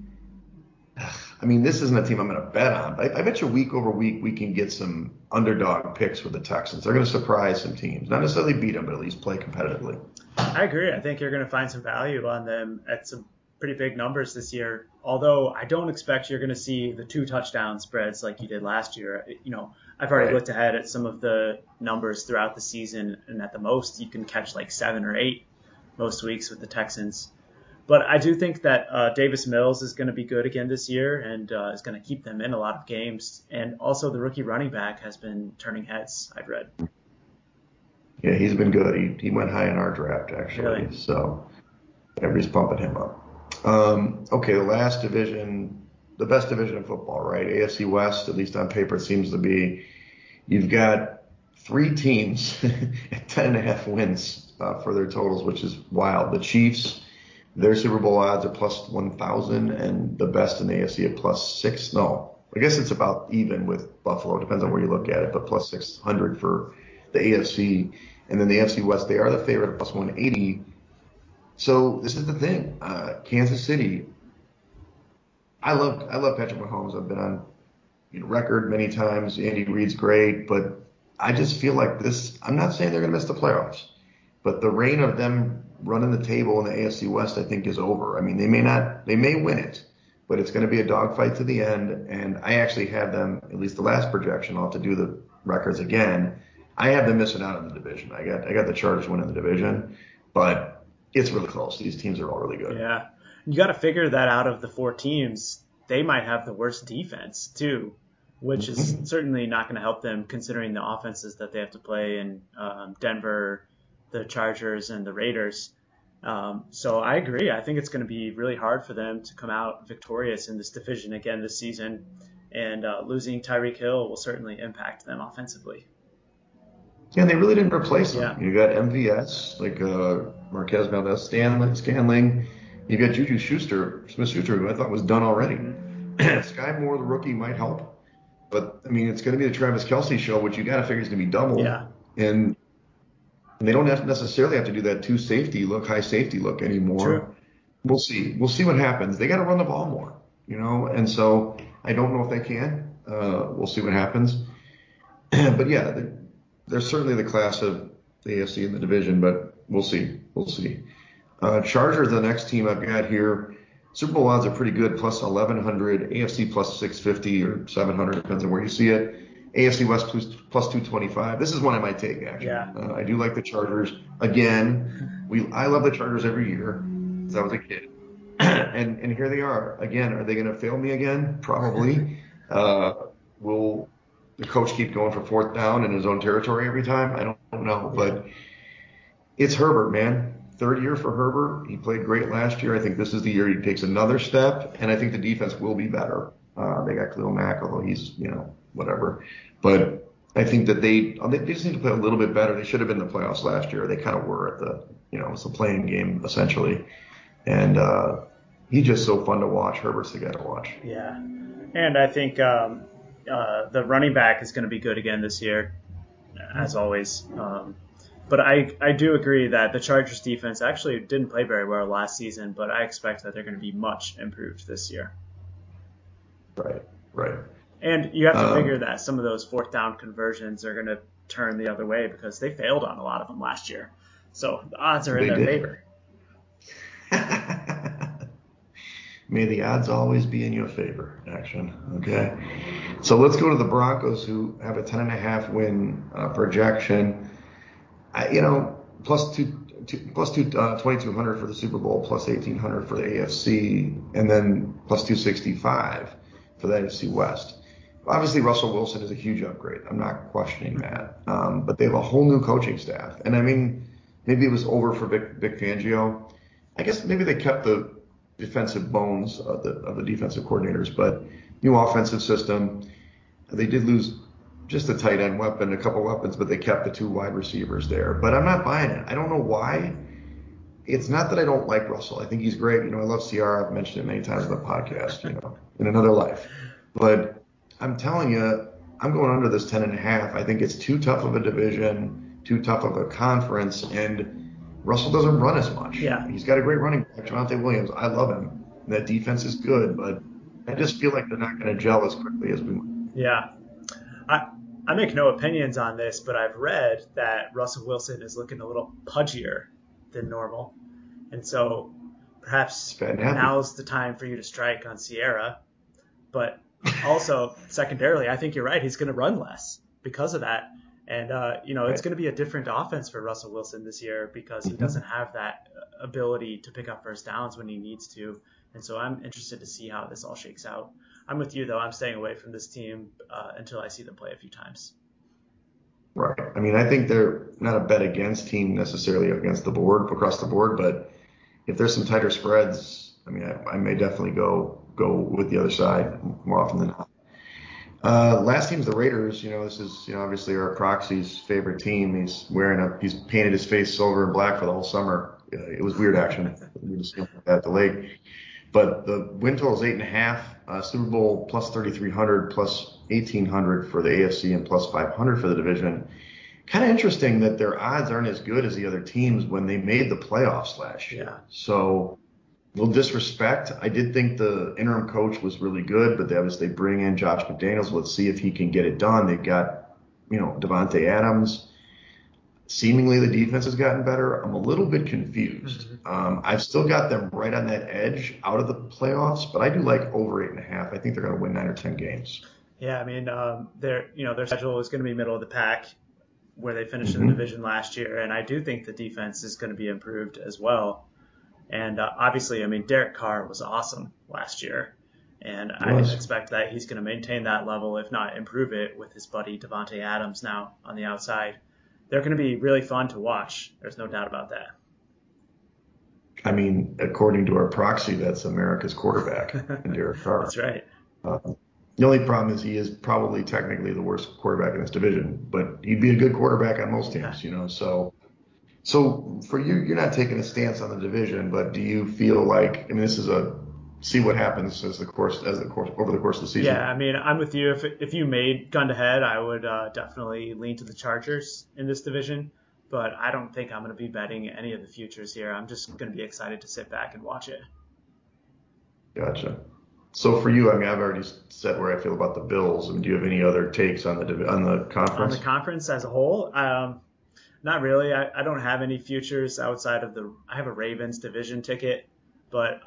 I mean, this isn't a team I'm going to bet on, but I bet you week over week we can get some underdog picks with the Texans. They're going to surprise some teams. Not necessarily beat them, but at least play competitively. I agree. I think you're going to find some value on them at some pretty big numbers this year, although I don't expect you're going to see the 2 touchdown spreads like you did last year. You know, I've already looked ahead at some of the numbers throughout the season, and at the most you can catch like 7 or 8 most weeks with the Texans. But I do think that Davis Mills is going to be good again this year and is going to keep them in a lot of games. And also the rookie running back has been turning heads, I've read. Yeah, he's been good. He went high in our draft, actually. Really? So everybody's pumping him up. Okay, the last division, the best division in football, right? AFC West, at least on paper, it seems to be. You've got 3 teams at 10.5 wins for their totals, which is wild. The Chiefs. Their Super Bowl odds are plus 1,000, and the best in the AFC are plus 6. No, I guess it's about even with Buffalo. It depends on where you look at it, but plus 600 for the AFC. And then the AFC West, they are the favorite, plus 180. So this is the thing. Kansas City, I love Patrick Mahomes. I've been on record many times. Andy Reid's great, but I just feel like this – I'm not saying they're going to miss the playoffs, but the reign of them – running the table in the AFC West, I think, is over. I mean, they may win it, but it's going to be a dogfight to the end. And I actually have them, at least the last projection, I'll have to do the records again. I have them missing out on the division. I got the Chargers winning the division, but it's really close. These teams are all really good. Yeah. You got to figure that out of the 4 teams, they might have the worst defense too, which is certainly not going to help them considering the offenses that they have to play in Denver, the Chargers, and the Raiders. So I agree. I think it's going to be really hard for them to come out victorious in this division again this season. And losing Tyreek Hill will certainly impact them offensively. Yeah, and they really didn't replace him. Yeah. You got MVS, like Marquez Valdez-Scantling. You got Juju Smith-Schuster, who I thought was done already. Sky Moore, the rookie, might help. But, I mean, it's going to be the Travis Kelce show, which you got to figure is going to be double. Yeah. And they don't necessarily have to do that high safety look anymore. True. We'll see. We'll see what happens. They got to run the ball more, and so I don't know if they can. We'll see what happens. But, yeah, they're certainly the class of the AFC in the division, but we'll see. We'll see. Chargers, the next team I've got here. Super Bowl odds are pretty good, plus 1,100. AFC plus 650 or 700, depends on where you see it. AFC West plus 225. This is one I might take, actually. Yeah. I do like the Chargers. Again, I love the Chargers every year since I was a kid. And here they are. Again, are they going to fail me again? Probably. Will the coach keep going for fourth down in his own territory every time? I don't know. But it's Herbert, man. Third year for Herbert. He played great last year. I think this is the year he takes another step. And I think the defense will be better. They got Khalil Mack, although he's, whatever. But I think that they just need to play a little bit better. They should have been in the playoffs last year. They kind of were at the, it's a playing game, essentially. And he's just so fun to watch. Herbert's the guy to watch. Yeah. And I think the running back is going to be good again this year, as always. But I do agree that the Chargers defense actually didn't play very well last season, but I expect that they're going to be much improved this year. Right. And you have to figure that some of those fourth down conversions are going to turn the other way because they failed on a lot of them last year. So the odds are in their favor. May the odds always be in your favor, action. Okay. So let's go to the Broncos, who have a 10.5 win projection. Plus 2,200 for the Super Bowl, plus 1,800 for the AFC, and then plus 265 for the AFC West. Obviously, Russell Wilson is a huge upgrade. I'm not questioning that. But they have a whole new coaching staff. And, maybe it was over for Vic Fangio. I guess maybe they kept the defensive bones of the defensive coordinators, but new offensive system. They did lose just a tight end weapon, a couple weapons, but they kept the two wide receivers there. But I'm not buying it. I don't know why. It's not that I don't like Russell. I think he's great. I love Ciara. I've mentioned it many times on the podcast, in another life. But I'm telling you, I'm going under this 10.5. I think it's too tough of a division, too tough of a conference, and Russell doesn't run as much. Yeah. He's got a great running back, Javonte Williams. I love him. That defense is good, but I just feel like they're not going to gel as quickly as we want. Yeah. I make no opinions on this, but I've read that Russell Wilson is looking a little pudgier than normal. And so perhaps now's the time for you to strike on Ciara. But also, secondarily, I think you're right. He's going to run less because of that. And, it's going to be a different offense for Russell Wilson this year because he doesn't have that ability to pick up first downs when he needs to. And so I'm interested to see how this all shakes out. I'm with you, though. I'm staying away from this team until I see them play a few times. Right. I think they're not a bet against team necessarily across the board, but if there's some tighter spreads, I may definitely go with the other side more often than not. Last team's the Raiders. This is obviously our proxy's favorite team. He's painted his face silver and black for the whole summer. It was weird action. We just at the lake. But the win total is 8.5, Super Bowl plus 3,300, plus 1,800 for the AFC and plus 500 for the division. Kind of interesting that their odds aren't as good as the other teams when they made the playoffs last year. Yeah. So a little disrespect. I did think the interim coach was really good, but they bring in Josh McDaniels. Let's see if he can get it done. They've got, Devonte Adams. Seemingly the defense has gotten better. I'm a little bit confused. I've still got them right on that edge out of the playoffs, but I do like over 8.5. I think they're going to win 9 or 10 games. Yeah, their schedule is going to be middle of the pack where they finished in the division last year, and I do think the defense is going to be improved as well. And obviously, Derek Carr was awesome last year, and I expect that he's going to maintain that level, if not improve it, with his buddy Devonte Adams now on the outside. They're going to be really fun to watch. There's no doubt about that. According to our proxy, that's America's quarterback, Derek Carr. That's right. The only problem is he is probably technically the worst quarterback in this division, but he'd be a good quarterback on most teams, So for you, you're not taking a stance on the division, but do you feel like this is a see what happens over the course of the season? Yeah, I'm with you. If you made gun to head, I would definitely lean to the Chargers in this division, but I don't think I'm going to be betting any of the futures here. I'm just going to be excited to sit back and watch it. Gotcha. So for you, I've already said where I feel about the Bills. Do you have any other takes on the conference? On the conference as a whole? Not really. I don't have any futures outside of I have a Ravens division ticket, but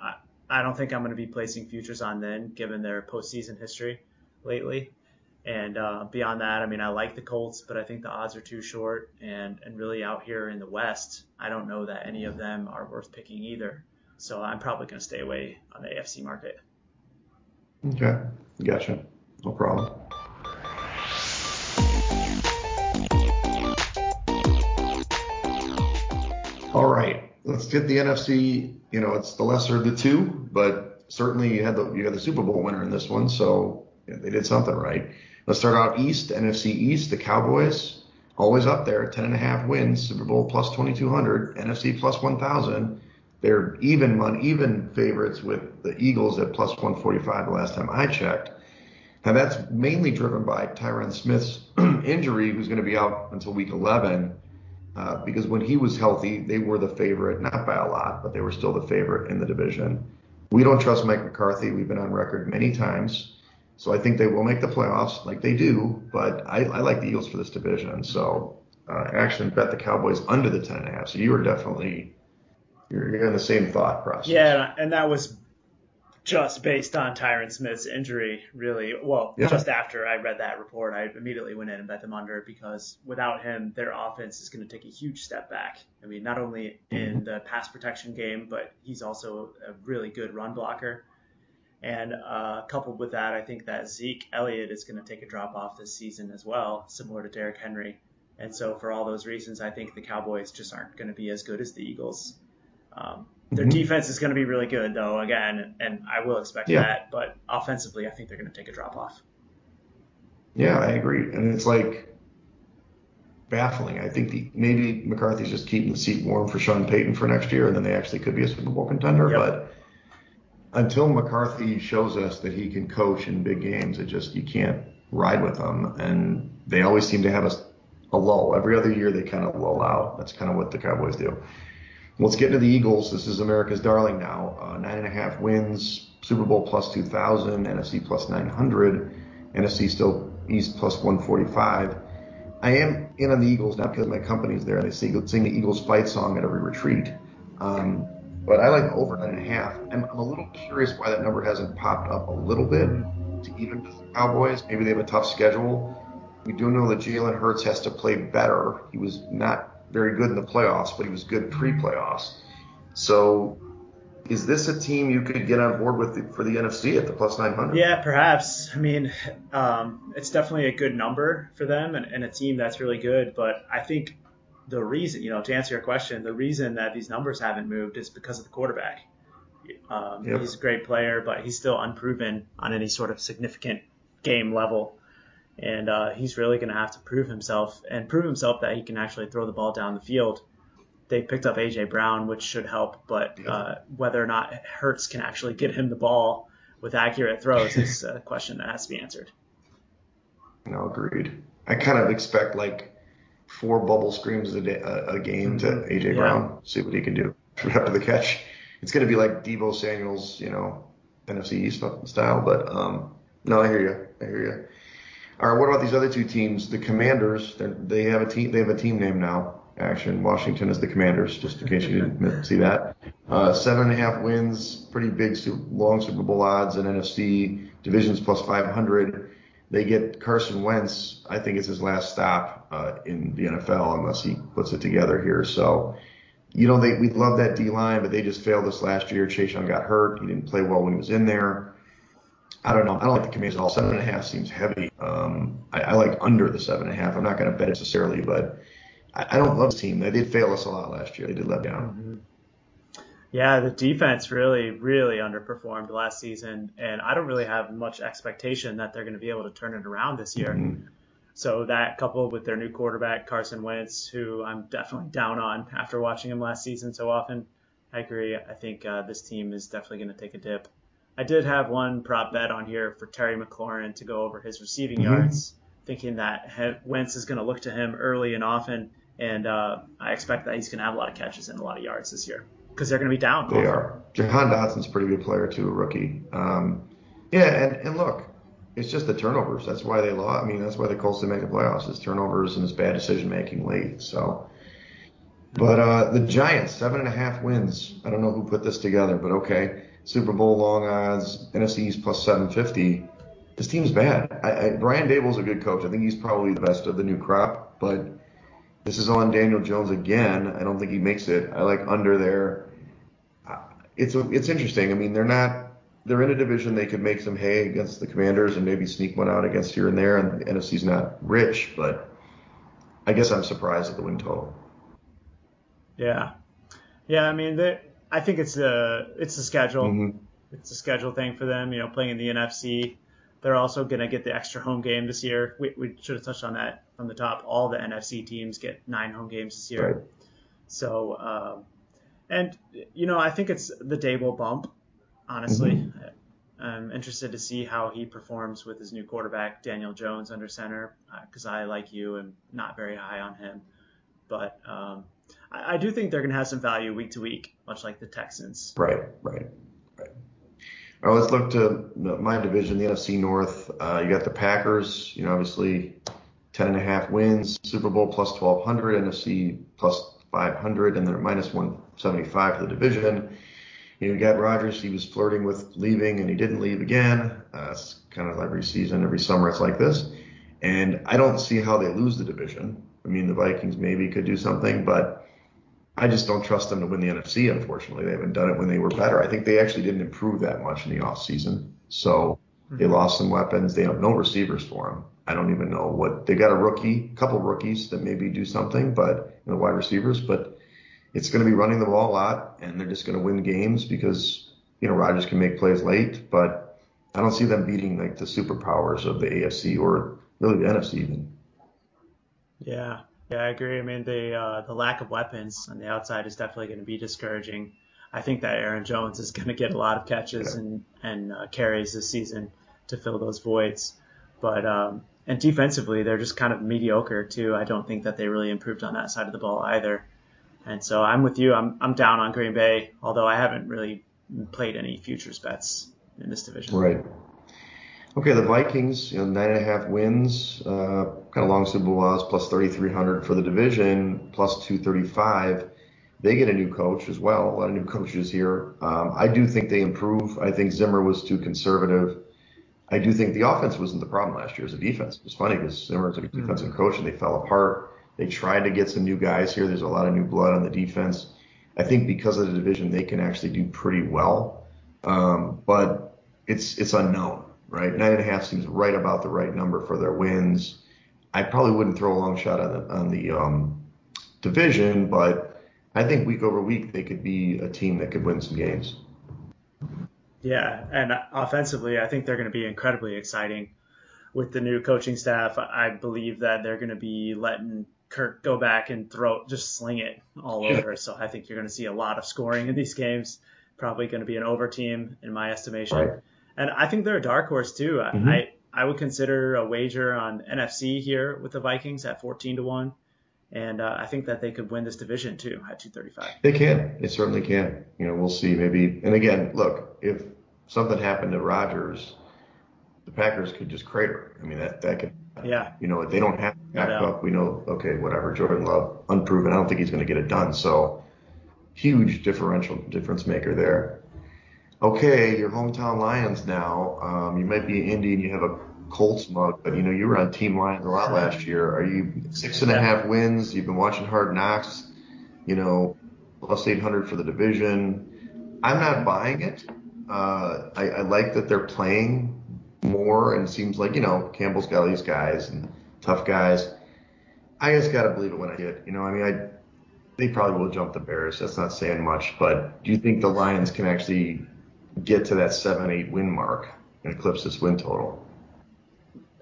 I don't think I'm going to be placing futures on them, given their postseason history lately. And beyond that, I mean, I like the Colts, but I think the odds are too short. And really out here in the West, I don't know that any of them are worth picking either. So I'm probably going to stay away on the AFC market. Okay. Gotcha. No problem. All right. Let's get the NFC. You know, it's the lesser of the two, but certainly you had the Super Bowl winner in this one. So yeah, they did something right. Let's start out East, NFC East, the Cowboys, always up there, 10.5 wins, Super Bowl plus 2,200, NFC plus 1,000. They're even favorites with the Eagles at plus 145 the last time I checked. Now, that's mainly driven by Tyron Smith's injury, who's going to be out until week 11, because when he was healthy, they were the favorite, not by a lot, but they were still the favorite in the division. We don't trust Mike McCarthy. We've been on record many times. So I think they will make the playoffs like they do, but I like the Eagles for this division. So actually bet the Cowboys under the 10.5. So you are definitely... You're in the same thought process. Yeah, and that was just based on Tyron Smith's injury, really. Well, yeah. Just after I read that report, I immediately went in and bet them under because without him, their offense is going to take a huge step back. I mean, not only in the pass protection game, but he's also a really good run blocker. And coupled with that, I think that Zeke Elliott is going to take a drop off this season as well, similar to Derrick Henry. And so for all those reasons, I think the Cowboys just aren't going to be as good as the Eagles. Their defense is going to be really good, though, again, and I will expect that. But offensively, I think they're going to take a drop off. Yeah, I agree. And it's like baffling. I think maybe McCarthy's just keeping the seat warm for Sean Payton for next year, and then they actually could be a Super Bowl contender. Yep. But until McCarthy shows us that he can coach in big games, it just you can't ride with them. And they always seem to have a lull. Every other year they kind of lull out. That's kind of what the Cowboys do. Let's get to the Eagles. This is America's darling now. 9.5 wins, Super Bowl plus 2,000, NFC plus 900, NFC still East plus 145. I am in on the Eagles now because my company's there and they sing the Eagles fight song at every retreat. But I like over 9.5. I'm a little curious why that number hasn't popped up a little bit to even with the Cowboys. Maybe they have a tough schedule. We do know that Jalen Hurts has to play better. He was not very good in the playoffs, but he was good pre-playoffs. So is this a team you could get on board with for the NFC at the plus 900? Yeah, perhaps. I mean, it's definitely a good number for them and a team that's really good. But I think the reason, you know, to answer your question, the reason that these numbers haven't moved is because of the quarterback. He's a great player, but he's still unproven on any sort of significant game level. And he's really going to have to prove himself that he can actually throw the ball down the field. They picked up A.J. Brown, which should help, but whether or not Hurts can actually get him the ball with accurate throws is a question that has to be answered. No, agreed. I kind of expect like 4 bubble screens a game to A.J. Brown, see what he can do after the catch. It's going to be like Deebo Samuel's, you know, NFC East style, but no, I hear you. All right, what about these other two teams? The Commanders, they have a team name now. Actually, Washington is the Commanders, just in case you didn't see that. 7.5 wins, pretty big, long Super Bowl odds, and NFC divisions plus 500. They get Carson Wentz. I think it's his last stop in the NFL unless he puts it together here. So, you know, we love that D-line, but they just failed this last year. Chase Young got hurt. He didn't play well when he was in there. I don't know. I don't like the Commanders at all. 7.5 seems heavy. I like under the 7.5. I'm not going to bet necessarily, but I don't love this team. They did fail us a lot last year. They did let down. Yeah, the defense really, really underperformed last season, and I don't really have much expectation that they're going to be able to turn it around this year. Mm-hmm. So that coupled with their new quarterback, Carson Wentz, who I'm definitely down on after watching him last season so often, I agree. I think this team is definitely going to take a dip. I did have one prop bet on here for Terry McLaurin to go over his receiving yards, thinking that Wentz is going to look to him early and often, and I expect that he's going to have a lot of catches and a lot of yards this year because they're going to be down. They are. Jahan Dotson's a pretty good player, too, a rookie. And look, it's just the turnovers. That's why they lost. I mean, that's why the Colts didn't make the playoffs is turnovers and it's bad decision-making late, so... But the Giants, 7.5 wins. I don't know who put this together, but okay. Super Bowl long odds, NFC East plus 750. this team's bad. Brian Daboll's a good coach. I think he's probably the best of the new crop, but this is on Daniel Jones again. I don't think he makes it. I like under there. It's interesting. I mean, they're in a division they could make some hay against the Commanders and maybe sneak one out against here and there, and the NFC's not rich, but I guess I'm surprised at the win total. Yeah, I mean, I think it's the schedule. Mm-hmm. It's a schedule thing for them, playing in the NFC. They're also going to get the extra home game this year. We should have touched on that from the top. All the NFC teams get 9 home games this year. Right. So, I think it's the Dable bump, honestly. Mm-hmm. I'm interested to see how he performs with his new quarterback, Daniel Jones, under center, because I, like you, am not very high on him. But I do think they're going to have some value week to week, much like the Texans. Right. All right, let's look to my division, the NFC North. You got the Packers, obviously 10.5 wins, Super Bowl plus 1,200, NFC plus 500, and they're minus 175 for the division. You got Rodgers. He was flirting with leaving, and he didn't leave again. It's kind of every season, every summer it's like this. And I don't see how they lose the division. I mean, the Vikings maybe could do something, but I just don't trust them to win the NFC, unfortunately. They haven't done it when they were better. I think they actually didn't improve that much in the offseason. So they lost some weapons. They have no receivers for them. I don't even know what – they got a couple rookies that maybe do something, but wide receivers. But it's going to be running the ball a lot, and they're just going to win games because, Rodgers can make plays late. But I don't see them beating, like, the superpowers of the AFC or really the NFC even. Yeah, I agree. I mean, the lack of weapons on the outside is definitely going to be discouraging. I think that Aaron Jones is going to get a lot of catches and carries this season to fill those voids. But and defensively, they're just kind of mediocre too. I don't think that they really improved on that side of the ball either. And so I'm with you. I'm down on Green Bay, although I haven't really played any futures bets in this division. Right. Okay, the Vikings, 9.5 wins, kind of long Super Bowl odds, plus 3,300 for the division, plus 235. They get a new coach as well, a lot of new coaches here. I do think they improve. I think Zimmer was too conservative. I do think the offense wasn't the problem last year. It was the defense. It was funny because Zimmer was a defensive coach and they fell apart. They tried to get some new guys here. There's a lot of new blood on the defense. I think because of the division, they can actually do pretty well, but it's unknown. Right, 9.5 seems right about the right number for their wins. I probably wouldn't throw a long shot on the division, but I think week over week they could be a team that could win some games. Yeah, and offensively, I think they're going to be incredibly exciting with the new coaching staff. I believe that they're going to be letting Kirk go back and just sling it all over. So I think you're going to see a lot of scoring in these games. Probably going to be an over team in my estimation. Right. And I think they're a dark horse, too. Mm-hmm. I would consider a wager on NFC here with the Vikings at 14-1. And I think that they could win this division, too, at 235. They can. They certainly can. We'll see maybe. And, again, look, if something happened to Rodgers, the Packers could just crater. I mean, that could – yeah. If they don't have to back up, we know, okay, whatever, Jordan Love, unproven. I don't think he's going to get it done. So huge difference maker there. Okay, your hometown Lions now. You might be an Indy and you have a Colts mug, but you were on Team Lions a lot last year. Are you 6.5 wins? You've been watching Hard Knocks. Plus 800 for the division. I'm not buying it. I like that they're playing more, and it seems like Campbell's got all these guys and tough guys. I just gotta believe it when I get it. They probably will jump the Bears. That's not saying much, but do you think the Lions can actually get to that 7-8 win mark and eclipse this win total?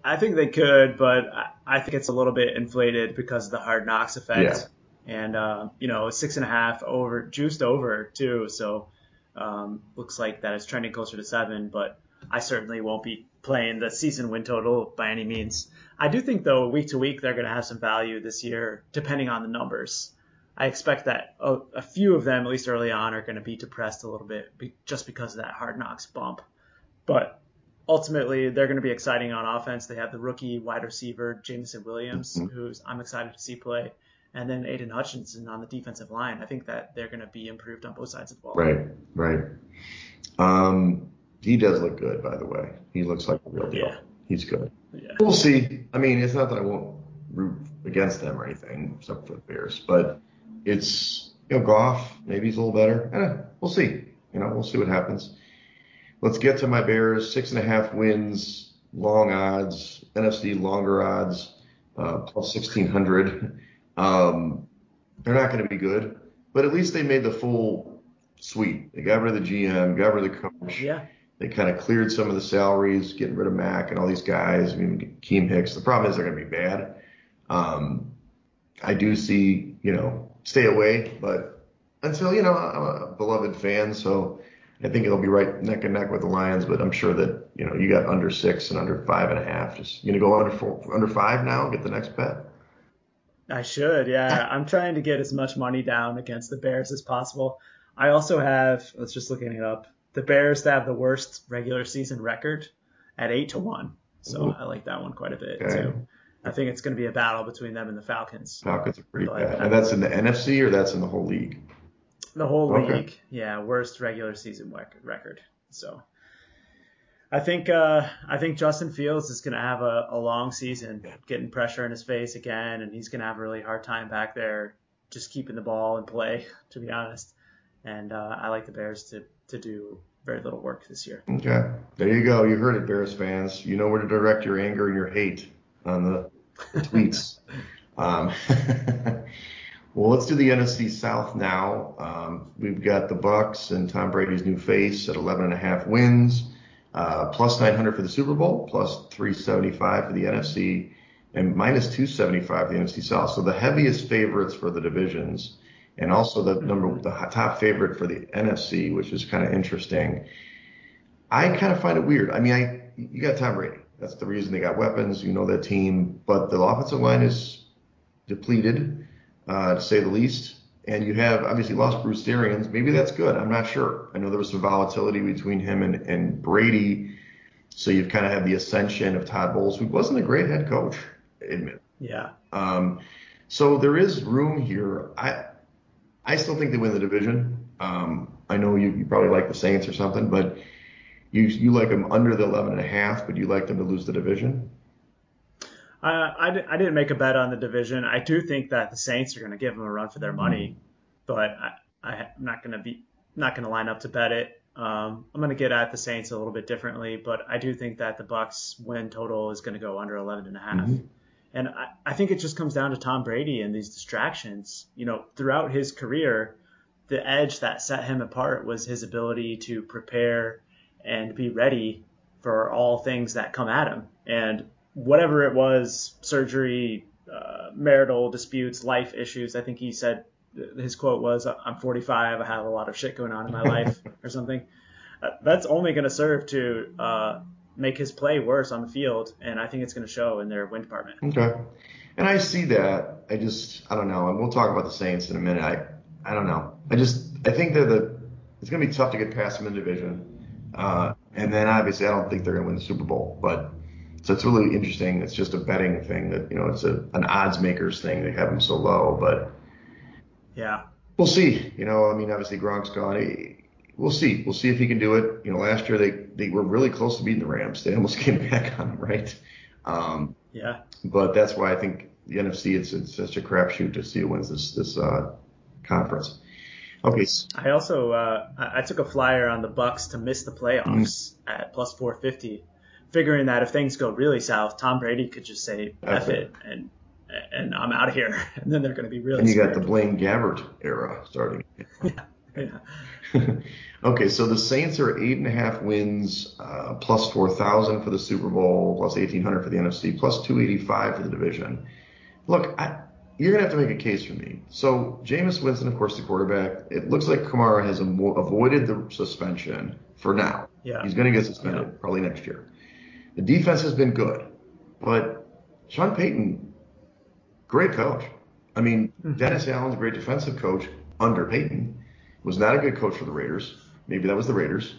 I think they could, but I think it's a little bit inflated because of the Hard Knocks effect. Yeah. And, 6.5 over, juiced over too. So looks like that it's trending closer to 7, but I certainly won't be playing the season win total by any means. I do think, though, week to week, they're going to have some value this year, depending on the numbers. I expect that a few of them, at least early on, are going to be depressed a little bit just because of that Hard Knocks bump. But ultimately, they're going to be exciting on offense. They have the rookie wide receiver, Jameson Williams, who I'm excited to see play, and then Aiden Hutchinson on the defensive line. I think that they're going to be improved on both sides of the ball. Right. He does look good, by the way. He looks like a real deal. Yeah. He's good. Yeah. We'll see. I mean, it's not that I won't root against them or anything, except for the Bears. But it's, you know, Goff, maybe he's a little better. We'll see. You know, we'll see what happens. Let's get to my Bears. 6.5 wins, long odds, NFC longer odds, plus 1,600. They're not going to be good, but at least they made the full suite. They got rid of the GM, got rid of the coach. Yeah. They kind of cleared some of the salaries, getting rid of Mac and all these guys. I mean, Keem Hicks. The problem is they're going to be bad. I do see, you know, stay away, but until, you know, I'm a beloved fan, so I think it'll be right neck and neck with the Lions. But I'm sure that, you know, you got under 6 and under 5.5. Just you gonna go under 4, under 5 now? Get the next bet. I should, yeah. I'm trying to get as much money down against the Bears as possible. I also have, let's just looking it up, the Bears have the worst regular season record at 8-1. So ooh. I like that one quite a bit too. I think it's going to be a battle between them and the Falcons. Falcons are pretty bad. And that's in the NFC or that's in the whole league? The whole league. Yeah, worst regular season record. So I think Justin Fields is going to have a long season, getting pressure in his face again, and he's going to have a really hard time back there just keeping the ball in play, to be honest. And I like the Bears to do very little work this year. Okay. There you go. You heard it, Bears fans. You know where to direct your anger and your hate on the tweets. Well, let's do the NFC South now. We've got the Bucs and Tom Brady's new face at 11.5 wins, plus 900 for the Super Bowl, plus 375 for the NFC, and minus 275 for the NFC South. So the heaviest favorites for the divisions, and also the top favorite for the NFC, which is kind of interesting. I kind of find it weird. I mean, you got Tom Brady. That's the reason they got weapons. You know that team. But the offensive line is depleted, to say the least. And you have obviously lost Bruce Arians. Maybe that's good. I'm not sure. I know there was some volatility between him and Brady. So you've kind of had the ascension of Todd Bowles, who wasn't a great head coach, admit. Yeah. So there is room here. I still think they win the division. I know you probably like the Saints or something, but you like them under the 11.5, but you like them to lose the division? I didn't make a bet on the division. I do think that the Saints are going to give them a run for their money, but I'm not going to line up to bet it. I'm going to get at the Saints a little bit differently, but I do think that the Bucs win total is going to go under 11.5. Mm-hmm. And I think it just comes down to Tom Brady and these distractions. You know, throughout his career, the edge that set him apart was his ability to prepare and be ready for all things that come at him. And whatever it was, surgery, marital disputes, life issues, I think he said, his quote was, I'm 45, I have a lot of shit going on in my life or something. That's only going to serve to make his play worse on the field, and I think it's going to show in their win department. Okay. And I see that. I don't know. And we'll talk about the Saints in a minute. I don't know. I think it's going to be tough to get past them in the division. And then obviously I don't think they're going to win the Super Bowl, but so it's really interesting. It's just a betting thing that, you know, it's an odds makers thing. They have them so low, but yeah, we'll see, you know, I mean, obviously Gronk's gone. We'll see if he can do it. You know, last year they were really close to beating the Rams. They almost came back on them, right? Yeah. But that's why I think the NFC, it's such a crapshoot to see who wins this conference. Okay. I also I took a flyer on the Bucs to miss the playoffs at plus 450, figuring that if things go really south, Tom Brady could just say F it and I'm out of here, and then they're going to be really. And you scared. Got the Blaine Gabbert era starting. Yeah. Okay, so the Saints are 8.5 wins, plus 4,000 for the Super Bowl, plus 1,800 for the NFC, plus 285 for the division. Look, you're going to have to make a case for me. So Jameis Winston, of course, the quarterback. It looks like Kamara has avoided the suspension for now. Yeah. He's going to get suspended probably next year. The defense has been good, but Sean Payton, great coach. I mean, Dennis Allen's a great defensive coach under Payton. Was not a good coach for the Raiders. Maybe that was the Raiders.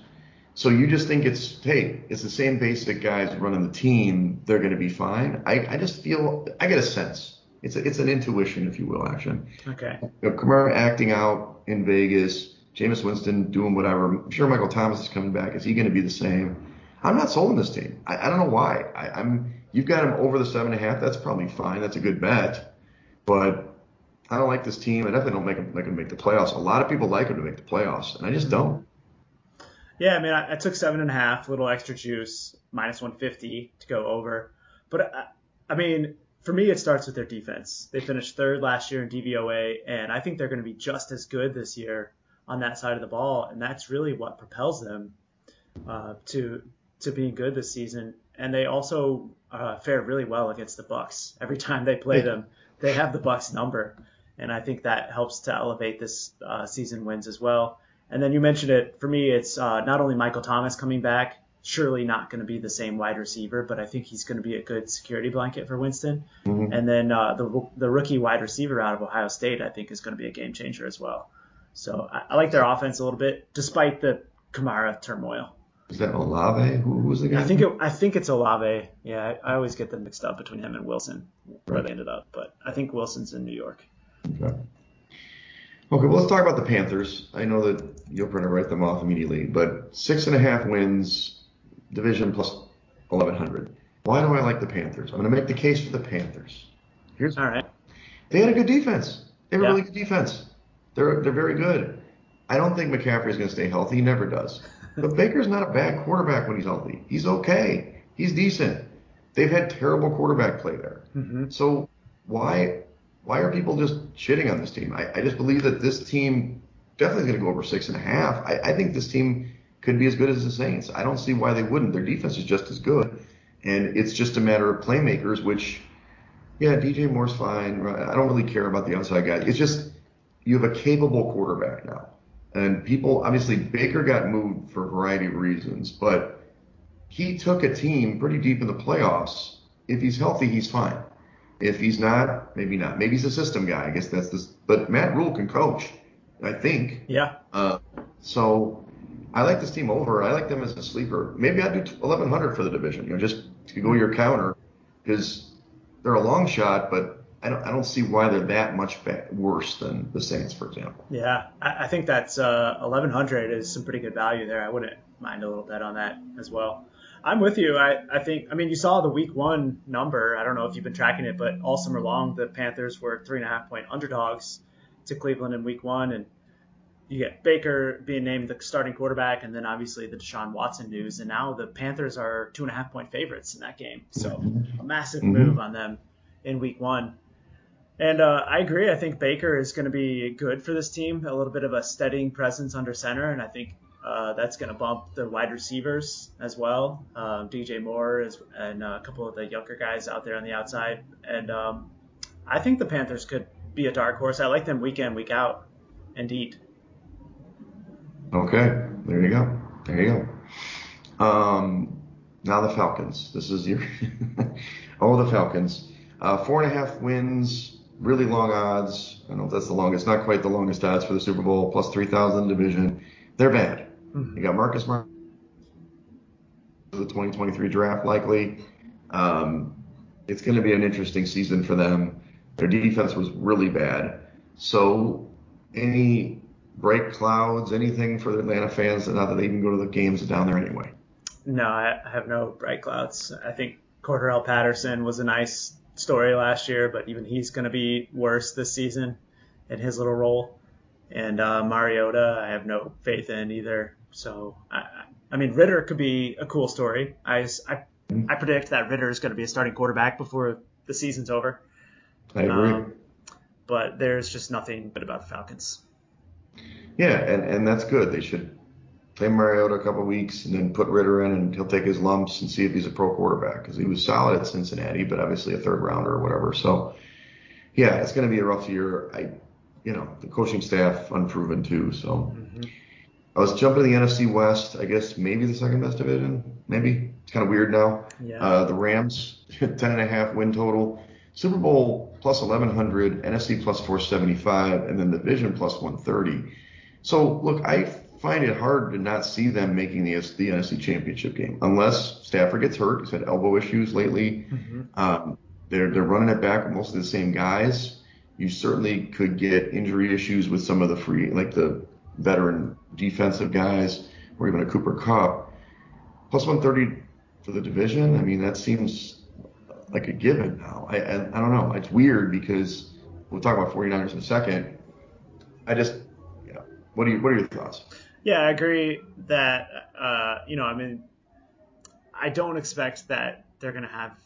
So you just think it's the same basic guys running the team. They're going to be fine. I just feel – I get a sense. It's an intuition, if you will, action. Okay. You know, Kamara acting out in Vegas, Jameis Winston doing whatever. I'm sure Michael Thomas is coming back. Is he going to be the same? I'm not sold on this team. I don't know why. You've got him over the 7.5. That's probably fine. That's a good bet. But I don't like this team. I definitely don't like him to make the playoffs. A lot of people like him to make the playoffs, and I just don't. Yeah, I mean, I took 7.5, a little extra juice, minus 150 to go over. But, I mean, for me, it starts with their defense. They finished third last year in DVOA, and I think they're going to be just as good this year on that side of the ball, and that's really what propels them to being good this season. And they also fared really well against the Bucs. Every time they play them, they have the Bucs number. And I think that helps to elevate this season wins as well. And then you mentioned it. For me, it's not only Michael Thomas coming back, surely not going to be the same wide receiver, but I think he's going to be a good security blanket for Winston. Mm-hmm. And then the rookie wide receiver out of Ohio State, I think, is going to be a game changer as well. So I like their offense a little bit, despite the Kamara turmoil. Is that Olave? Who was the guy? I think it's Olave. Yeah, I always get them mixed up between him and Wilson, where right. They ended up. But I think Wilson's in New York. Okay, well, let's talk about the Panthers. I know that you'll probably write them off immediately, but 6.5 wins, division plus 1,100. Why do I like the Panthers? I'm going to make the case for the Panthers. Here's all right. They had a good defense. They have a really good defense. They're very good. I don't think McCaffrey's going to stay healthy. He never does. But Baker's not a bad quarterback when he's healthy. He's okay. He's decent. They've had terrible quarterback play there. Mm-hmm. So why are people just shitting on this team? I just believe that this team definitely is going to go over 6.5. I think this team could be as good as the Saints. I don't see why they wouldn't. Their defense is just as good. And it's just a matter of playmakers, which, yeah, DJ Moore's fine. I don't really care about the outside guy. It's just you have a capable quarterback now. And people, obviously, Baker got moved for a variety of reasons, but he took a team pretty deep in the playoffs. If he's healthy, he's fine. If he's not, maybe not. Maybe he's a system guy. I guess that's this. But Matt Rule can coach, I think. Yeah. So I like this team over. I like them as a sleeper. Maybe I'd do 1,100 for the division. You know, just to go your counter, because they're a long shot, but. I don't see why they're that much worse than the Saints, for example. Yeah, I think that's 1,100 is some pretty good value there. I wouldn't mind a little bet on that as well. I'm with you. I mean, you saw the week one number. I don't know if you've been tracking it, but all summer long, the Panthers were 3.5-point underdogs to Cleveland in week one. And you get Baker being named the starting quarterback, and then obviously the Deshaun Watson news. And now the Panthers are 2.5-point favorites in that game. So a massive move on them in week one. And I agree. I think Baker is going to be good for this team, a little bit of a steadying presence under center, and I think that's going to bump the wide receivers as well. DJ Moore and a couple of the younger guys out there on the outside. And I think the Panthers could be a dark horse. I like them week in, week out, indeed. Okay. There you go. Now the Falcons. This is your – oh, the Falcons. 4.5 wins. Really long odds. I don't know if that's the longest, not quite the longest odds for the Super Bowl, plus 3,000 division. They're bad. Mm-hmm. You got Marcus Martin, the 2023 draft likely. It's going to be an interesting season for them. Their defense was really bad. So any bright clouds, anything for the Atlanta fans, not that they even go to the games down there anyway? No, I have no bright clouds. I think Cordarrelle Patterson was a nice story last year, but even he's going to be worse this season in his little role. And Mariota, I have no faith in either. So, I mean, Ritter could be a cool story. I predict that Ritter is going to be a starting quarterback before the season's over. I agree. But there's just nothing good about the Falcons. Yeah, and that's good. They should play Mariota a couple weeks and then put Ritter in, and he'll take his lumps and see if he's a pro quarterback, because he was solid at Cincinnati, but obviously a third rounder or whatever. So, yeah, it's going to be a rough year. The coaching staff unproven too. So I was jumping to the NFC West. I guess maybe the second best division. Maybe it's kind of weird now. Yeah. The Rams 10.5 win total, Super Bowl plus 1,100, NFC plus 475, and then the division plus 130. So look, I find it hard to not see them making the NFC Championship game, unless Stafford gets hurt. He's had elbow issues lately. Mm-hmm. They're running it back with mostly the same guys. You certainly could get injury issues with some of the free, like the veteran defensive guys, or even a Cooper Kupp. Plus 130 for the division, I mean, that seems like a given now. I don't know. It's weird because we'll talk about 49ers in a second. I just, you know, what are your thoughts? Yeah, I agree that, I mean, I don't expect that they're going to have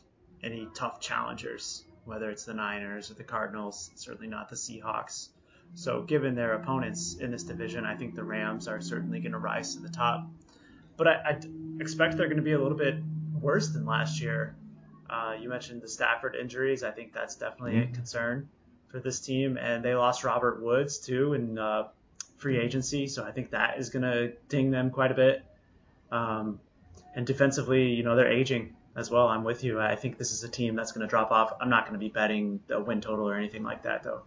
any tough challengers, whether it's the Niners or the Cardinals, certainly not the Seahawks. So given their opponents in this division, I think the Rams are certainly going to rise to the top. But I expect they're going to be a little bit worse than last year. You mentioned the Stafford injuries. I think that's definitely a concern for this team. And they lost Robert Woods, too, in free agency. So I think that is going to ding them quite a bit. And defensively, you know, they're aging as well. I'm with you. I think this is a team that's going to drop off. I'm not going to be betting the win total or anything like that, though.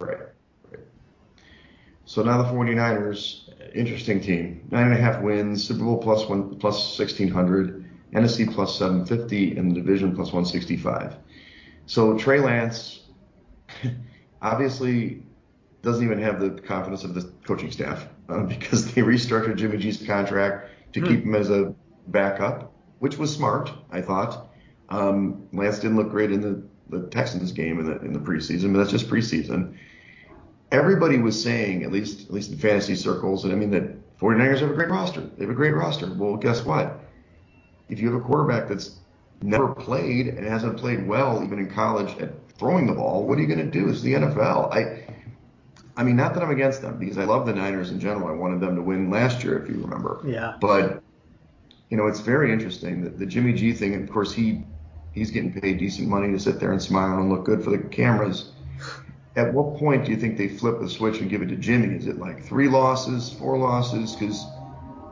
Right. So now the 49ers, interesting team. 9.5 wins, Super Bowl plus 1,600, NFC plus 750, and the division plus 165. So Trey Lance obviously doesn't even have the confidence of the coaching staff because they restructured Jimmy G's contract to keep him as a backup, which was smart, I thought. Lance didn't look great in the Texans game in the preseason, but that's just preseason. Everybody was saying, at least in fantasy circles, and I mean that 49ers have a great roster. They have a great roster. Well, guess what? If you have a quarterback that's never played and hasn't played well, even in college, at throwing the ball, what are you going to do? This is the NFL. I mean, not that I'm against them, because I love the Niners in general. I wanted them to win last year, if you remember. Yeah. But, you know, it's very interesting that the Jimmy G thing, and of course, he's getting paid decent money to sit there and smile and look good for the cameras. At what point do you think they flip the switch and give it to Jimmy? Is it like 3 losses, 4 losses? Because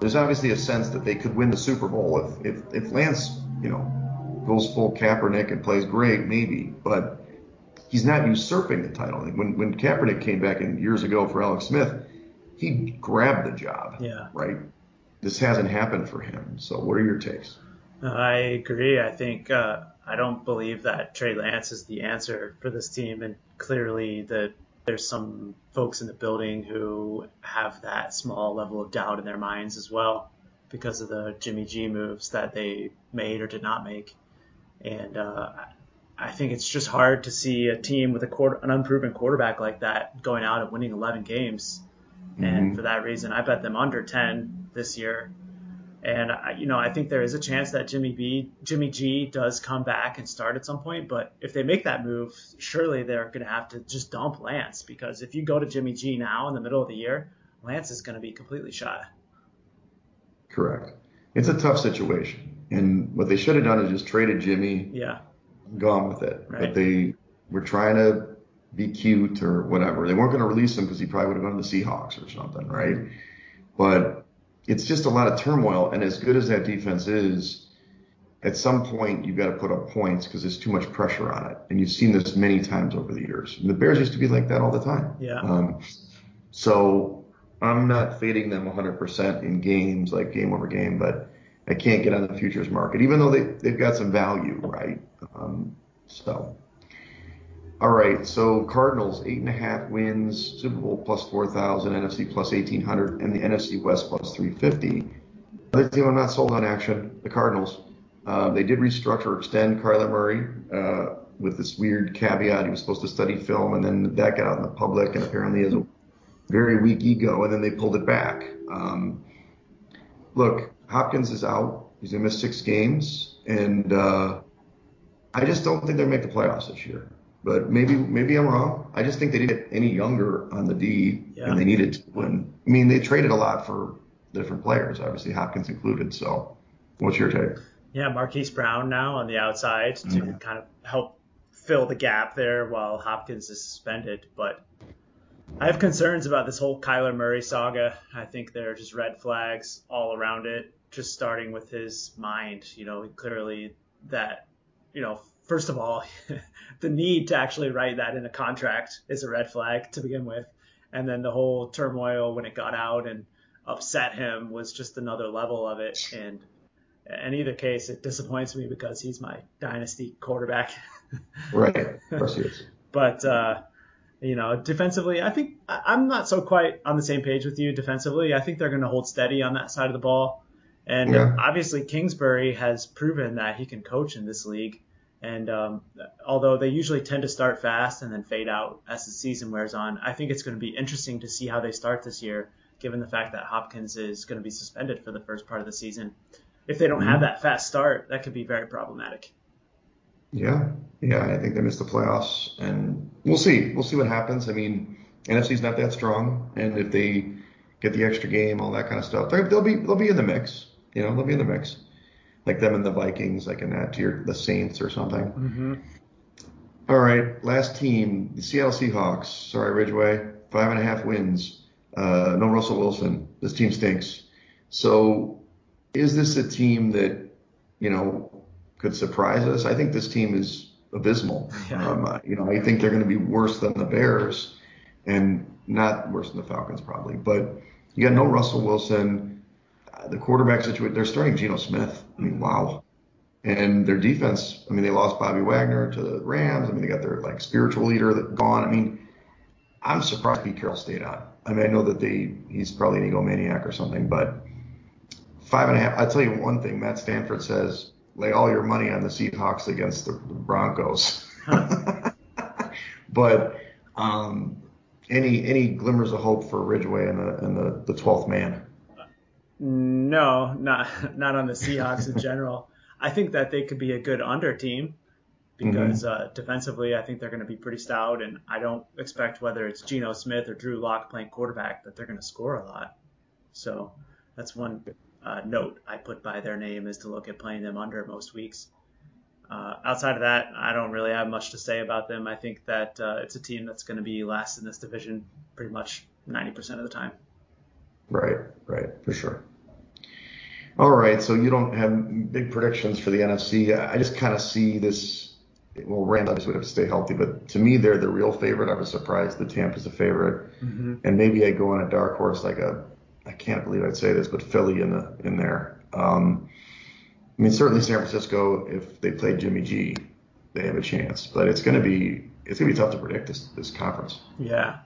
there's obviously a sense that they could win the Super Bowl if Lance, you know, goes full Kaepernick and plays great, maybe. But he's not usurping the title. When Kaepernick came back in years ago for Alex Smith, he grabbed the job. Yeah. Right. This hasn't happened for him. So what are your takes? I agree. I think I don't believe that Trey Lance is the answer for this team, and clearly there's some folks in the building who have that small level of doubt in their minds as well because of the Jimmy G moves that they made or did not make. And I think it's just hard to see a team with an unproven quarterback like that going out and winning 11 games. Mm-hmm. And for that reason, I bet them under 10 this year. And, you know, I think there is a chance that Jimmy G does come back and start at some point. But if they make that move, surely they're going to have to just dump Lance, because if you go to Jimmy G now in the middle of the year, Lance is going to be completely shot. Correct. It's a tough situation. And what they should have done is just traded Jimmy. Yeah. Gone with it. Right. But they were trying to be cute or whatever. They weren't going to release him because he probably would have gone to the Seahawks or something, right? But it's just a lot of turmoil, and as good as that defense is, at some point you've got to put up points because there's too much pressure on it, and you've seen this many times over the years. And the Bears used to be like that all the time. Yeah. So I'm not fading them 100% in games, like game over game, but I can't get on the futures market, even though they've got some value, right? All right, so Cardinals, 8.5 wins, Super Bowl plus 4,000, NFC plus 1,800, and the NFC West plus 350. Another team I'm not sold on action, the Cardinals. They did restructure or extend Kyler Murray with this weird caveat. He was supposed to study film, and then that got out in the public, and apparently has a very weak ego, and then they pulled it back. Look, Hopkins is out. He's going to miss 6 games, and I just don't think they're going to make the playoffs this year. But maybe I'm wrong. I just think they didn't get any younger on the D, and they needed to. And, I mean, they traded a lot for different players, obviously Hopkins included. So what's your take? Yeah, Marquise Brown now on the outside to kind of help fill the gap there while Hopkins is suspended. But I have concerns about this whole Kyler Murray saga. I think there are just red flags all around it, just starting with his mind. You know, clearly that, you know, first of all, the need to actually write that in a contract is a red flag to begin with. And then the whole turmoil when it got out and upset him was just another level of it. And in either case, it disappoints me because he's my dynasty quarterback. Right. But You know, defensively, I think I'm not so quite on the same page with you defensively. I think they're going to hold steady on that side of the ball. And obviously Kingsbury has proven that he can coach in this league. And although they usually tend to start fast and then fade out as the season wears on, I think it's going to be interesting to see how they start this year, given the fact that Hopkins is going to be suspended for the first part of the season. If they don't have that fast start, that could be very problematic. Yeah, I think they missed the playoffs, and we'll see what happens. I mean, NFC's not that strong, and if they get the extra game, all that kind of stuff, they'll be in the mix. You know, they'll be in the mix, like them and the Vikings, like in that tier, the Saints or something. Mm-hmm. All right, last team, the Seattle Seahawks. Sorry, Ridgeway, 5.5 wins. No Russell Wilson. This team stinks. So, is this a team that, you know, could surprise us? I think this team is abysmal. Yeah. You know, I think they're going to be worse than the Bears, and not worse than the Falcons probably. But you got no Russell Wilson. The quarterback situation, they're starting Geno Smith. I mean, wow. And their defense, I mean, they lost Bobby Wagner to the Rams. I mean, they got their like spiritual leader that gone. I mean, I'm surprised Pete Carroll stayed on. I mean, I know that he's probably an egomaniac or something, but 5.5. I'll tell you one thing. Matt Stanford says, lay all your money on the Seahawks against the Broncos. But any glimmers of hope for Ridgeway and the 12th man? No, not on the Seahawks in general. I think that they could be a good under team because defensively I think they're going to be pretty stout, and I don't expect, whether it's Geno Smith or Drew Lock playing quarterback, that they're going to score a lot. So that's one note I put by their name, is to look at playing them under most weeks. Outside of that, I don't really have much to say about them. I think that it's a team that's going to be last in this division pretty much 90% of the time. Right, for sure. All right, so you don't have big predictions for the NFC. I just kind of see this. Well, Rams obviously would have to stay healthy, but to me, they're the real favorite. I was surprised that Tampa's a favorite, and maybe I go on a dark horse like I can't believe I'd say this, but Philly in there. I mean, certainly San Francisco, if they play Jimmy G, they have a chance. But it's gonna be tough to predict this conference. Yeah,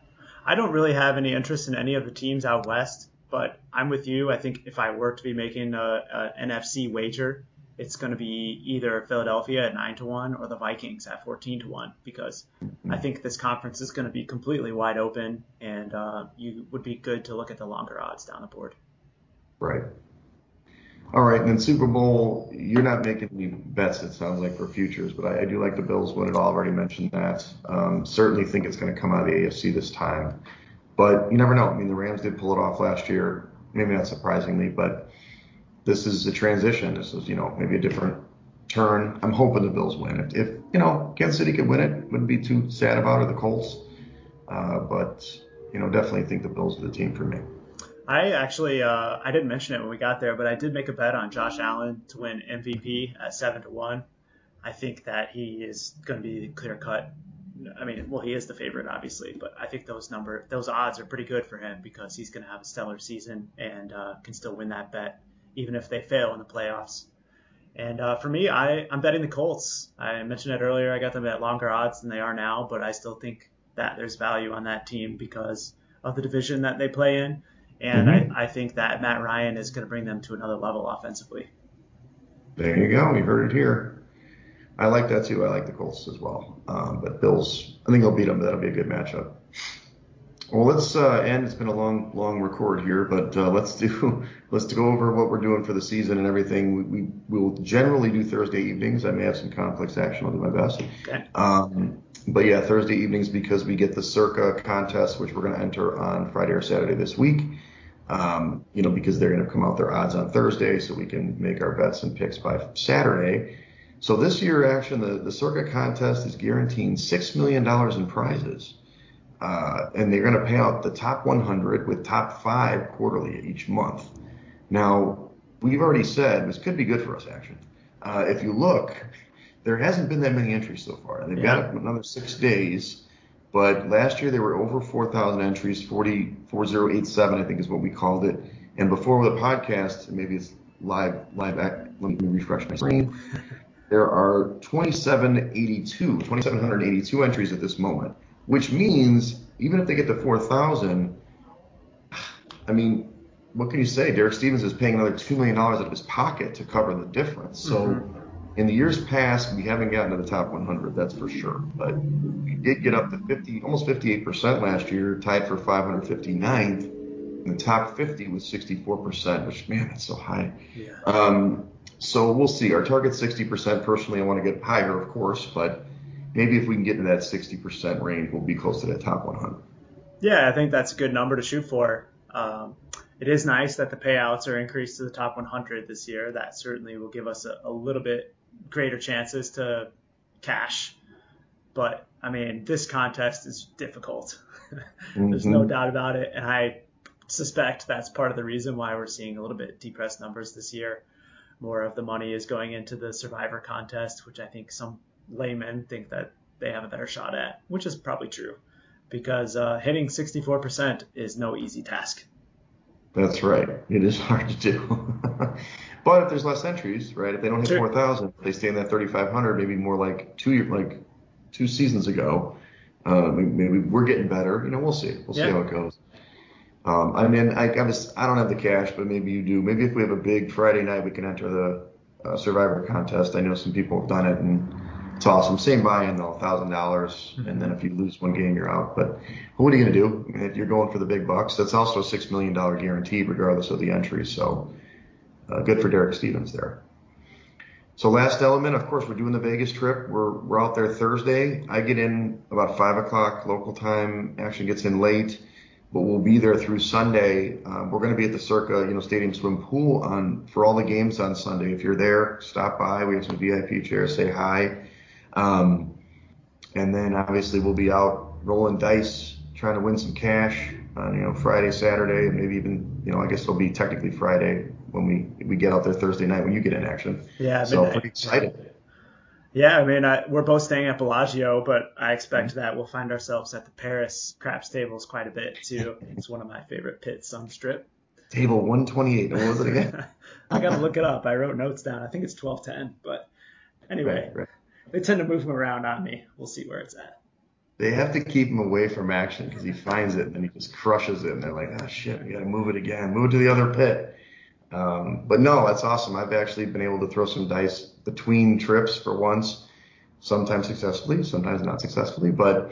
I don't really have any interest in any of the teams out west. But I'm with you. I think if I were to be making an NFC wager, it's going to be either Philadelphia at 9-1 or the Vikings at 14-1, because I think this conference is going to be completely wide open, and you would be good to look at the longer odds down the board. Right. All right, and then Super Bowl, you're not making any bets, it sounds like, for futures, but I do like the Bills win it all. I've already mentioned that. Certainly think it's going to come out of the AFC this time, but you never know. I mean, the Rams did pull it off last year, maybe not surprisingly, but this is a transition. This is, you know, maybe a different turn. I'm hoping the Bills win. If you know, Kansas City could win it, wouldn't be too sad about it, the Colts. But, you know, definitely think the Bills are the team for me. I actually, I didn't mention it when we got there, but I did make a bet on Josh Allen to win MVP at 7-1. I think that he is going to be clear cut. I mean, well, he is the favorite, obviously, but I think those odds are pretty good for him, because he's going to have a stellar season and can still win that bet, even if they fail in the playoffs. And for me, I'm betting the Colts. I mentioned it earlier. I got them at longer odds than they are now, but I still think that there's value on that team because of the division that they play in. And I think that Matt Ryan is going to bring them to another level offensively. There you go. You heard it here. I like that, too. I like the Colts as well. But Bills, I think they'll beat them, but that'll be a good matchup. Well, let's end. It's been a long record here, but let's go over what we're doing for the season and everything. We will generally do Thursday evenings. I may have some complex action. I'll do my best. Okay. But yeah, Thursday evenings, because we get the Circa contest, which we're going to enter on Friday or Saturday this week. You know, because they're going to come out their odds on Thursday, so we can make our bets and picks by Saturday. So this year, action, the Circa contest is guaranteeing $6 million in prizes. And they're going to pay out the top 100 with top 5 quarterly each month. Now, we've already said this could be good for us, actually. If you look, there hasn't been that many entries so far. They've got another 6 days, but last year there were over 4,000 entries, 40,087, I think is what we called it. And before the podcast, maybe it's live. Let me refresh my screen. There are 2,782 entries at this moment. which means even if they get to 4,000, I mean, what can you say? Derek Stevens is paying another $2 million out of his pocket to cover the difference. So in the years past, we haven't gotten to the top 100, that's for sure. But we did get up to 50, almost 58% last year, tied for 559th. And the top 50 was 64%, which, man, that's so high. Yeah. So we'll see. Our target's 60%. Personally, I want to get higher, of course, but maybe if we can get into that 60% range, we'll be close to that top 100. Yeah, I think that's a good number to shoot for. It is nice that the payouts are increased to the top 100 this year. That certainly will give us a little bit greater chances to cash. But, I mean, this contest is difficult. There's no doubt about it. And I suspect that's part of the reason why we're seeing a little bit depressed numbers this year. More of the money is going into the Survivor contest, which I think some laymen think that they have a better shot at, which is probably true, because hitting 64% is no easy task. That's right. It is hard to do. But if there's less entries, right, if they don't hit 4,000, they stay in that 3,500, maybe more like two seasons ago. Maybe we're getting better. You know, we'll see. We'll see how it goes. I mean, I don't have the cash, but maybe you do. Maybe if we have a big Friday night, we can enter the Survivor contest. I know some people have done it, and it's awesome. Same buy-in, though, $1,000, and then if you lose one game, you're out. But what are you going to do? I mean, if you're going for the big bucks, that's also a $6 million guarantee regardless of the entry. So good for Derek Stevens there. So last element, of course, we're doing the Vegas trip. We're out there Thursday. I get in about 5 o'clock local time, actually gets in late, but we'll be there through Sunday. We're going to be at the Circa, Stadium Swim Pool for all the games on Sunday. If you're there, stop by. We have some VIP chairs. Say hi. And then obviously we'll be out rolling dice, trying to win some cash on Friday, Saturday, and maybe even I guess it'll be technically Friday when we get out there Thursday night when you get in action. Yeah, so pretty excited. Yeah, I mean, we're both staying at Bellagio, but I expect that we'll find ourselves at the Paris craps tables quite a bit, too. It's one of my favorite pits on the Strip. Table 128. What was it again? I got to look it up. I wrote notes down. I think it's 1210. But anyway, right. They tend to move him around on me. We'll see where it's at. They have to keep him away from action because he finds it and then he just crushes it. And they're like, oh, shit, we got to move it again. Move it to the other pit. But no, that's awesome. I've actually been able to throw some dice between trips for once, sometimes successfully, sometimes not successfully. But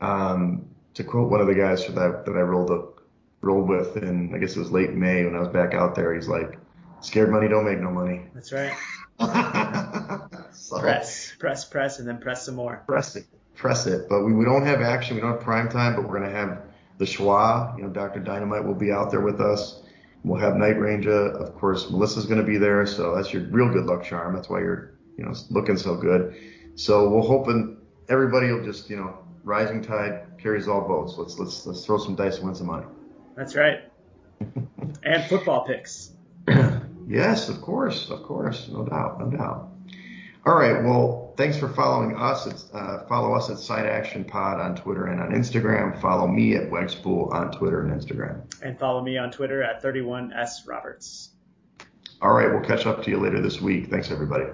to quote one of the guys that I rolled with in, I guess it was late May when I was back out there, he's like, scared money don't make no money. That's right. So, press, and then press some more. Press it. But we don't have action. We don't have prime time, but we're going to have the schwa. Dr. Dynamite will be out there with us. We'll have Night Ranger. Of course, Melissa's going to be there, so that's your real good luck charm. That's why you're, looking so good. So we're hoping everybody will just, rising tide carries all boats. Let's throw some dice and win some money. That's right. And football picks. Yes, of course, no doubt. All right, well, thanks for following us. Follow us at Side Action Pod on Twitter and on Instagram. Follow me at Wegspool on Twitter and Instagram. And follow me on Twitter at 31sroberts. All right, we'll catch up to you later this week. Thanks, everybody.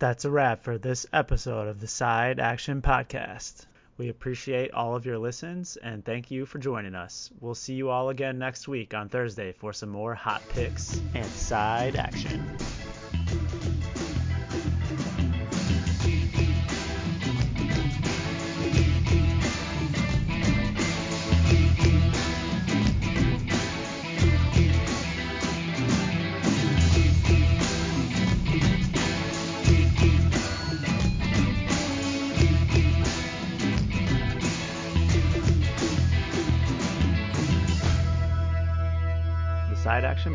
That's a wrap for this episode of the Side Action Podcast. We appreciate all of your listens, and thank you for joining us. We'll see you all again next week on Thursday for some more hot picks and side action. Side Action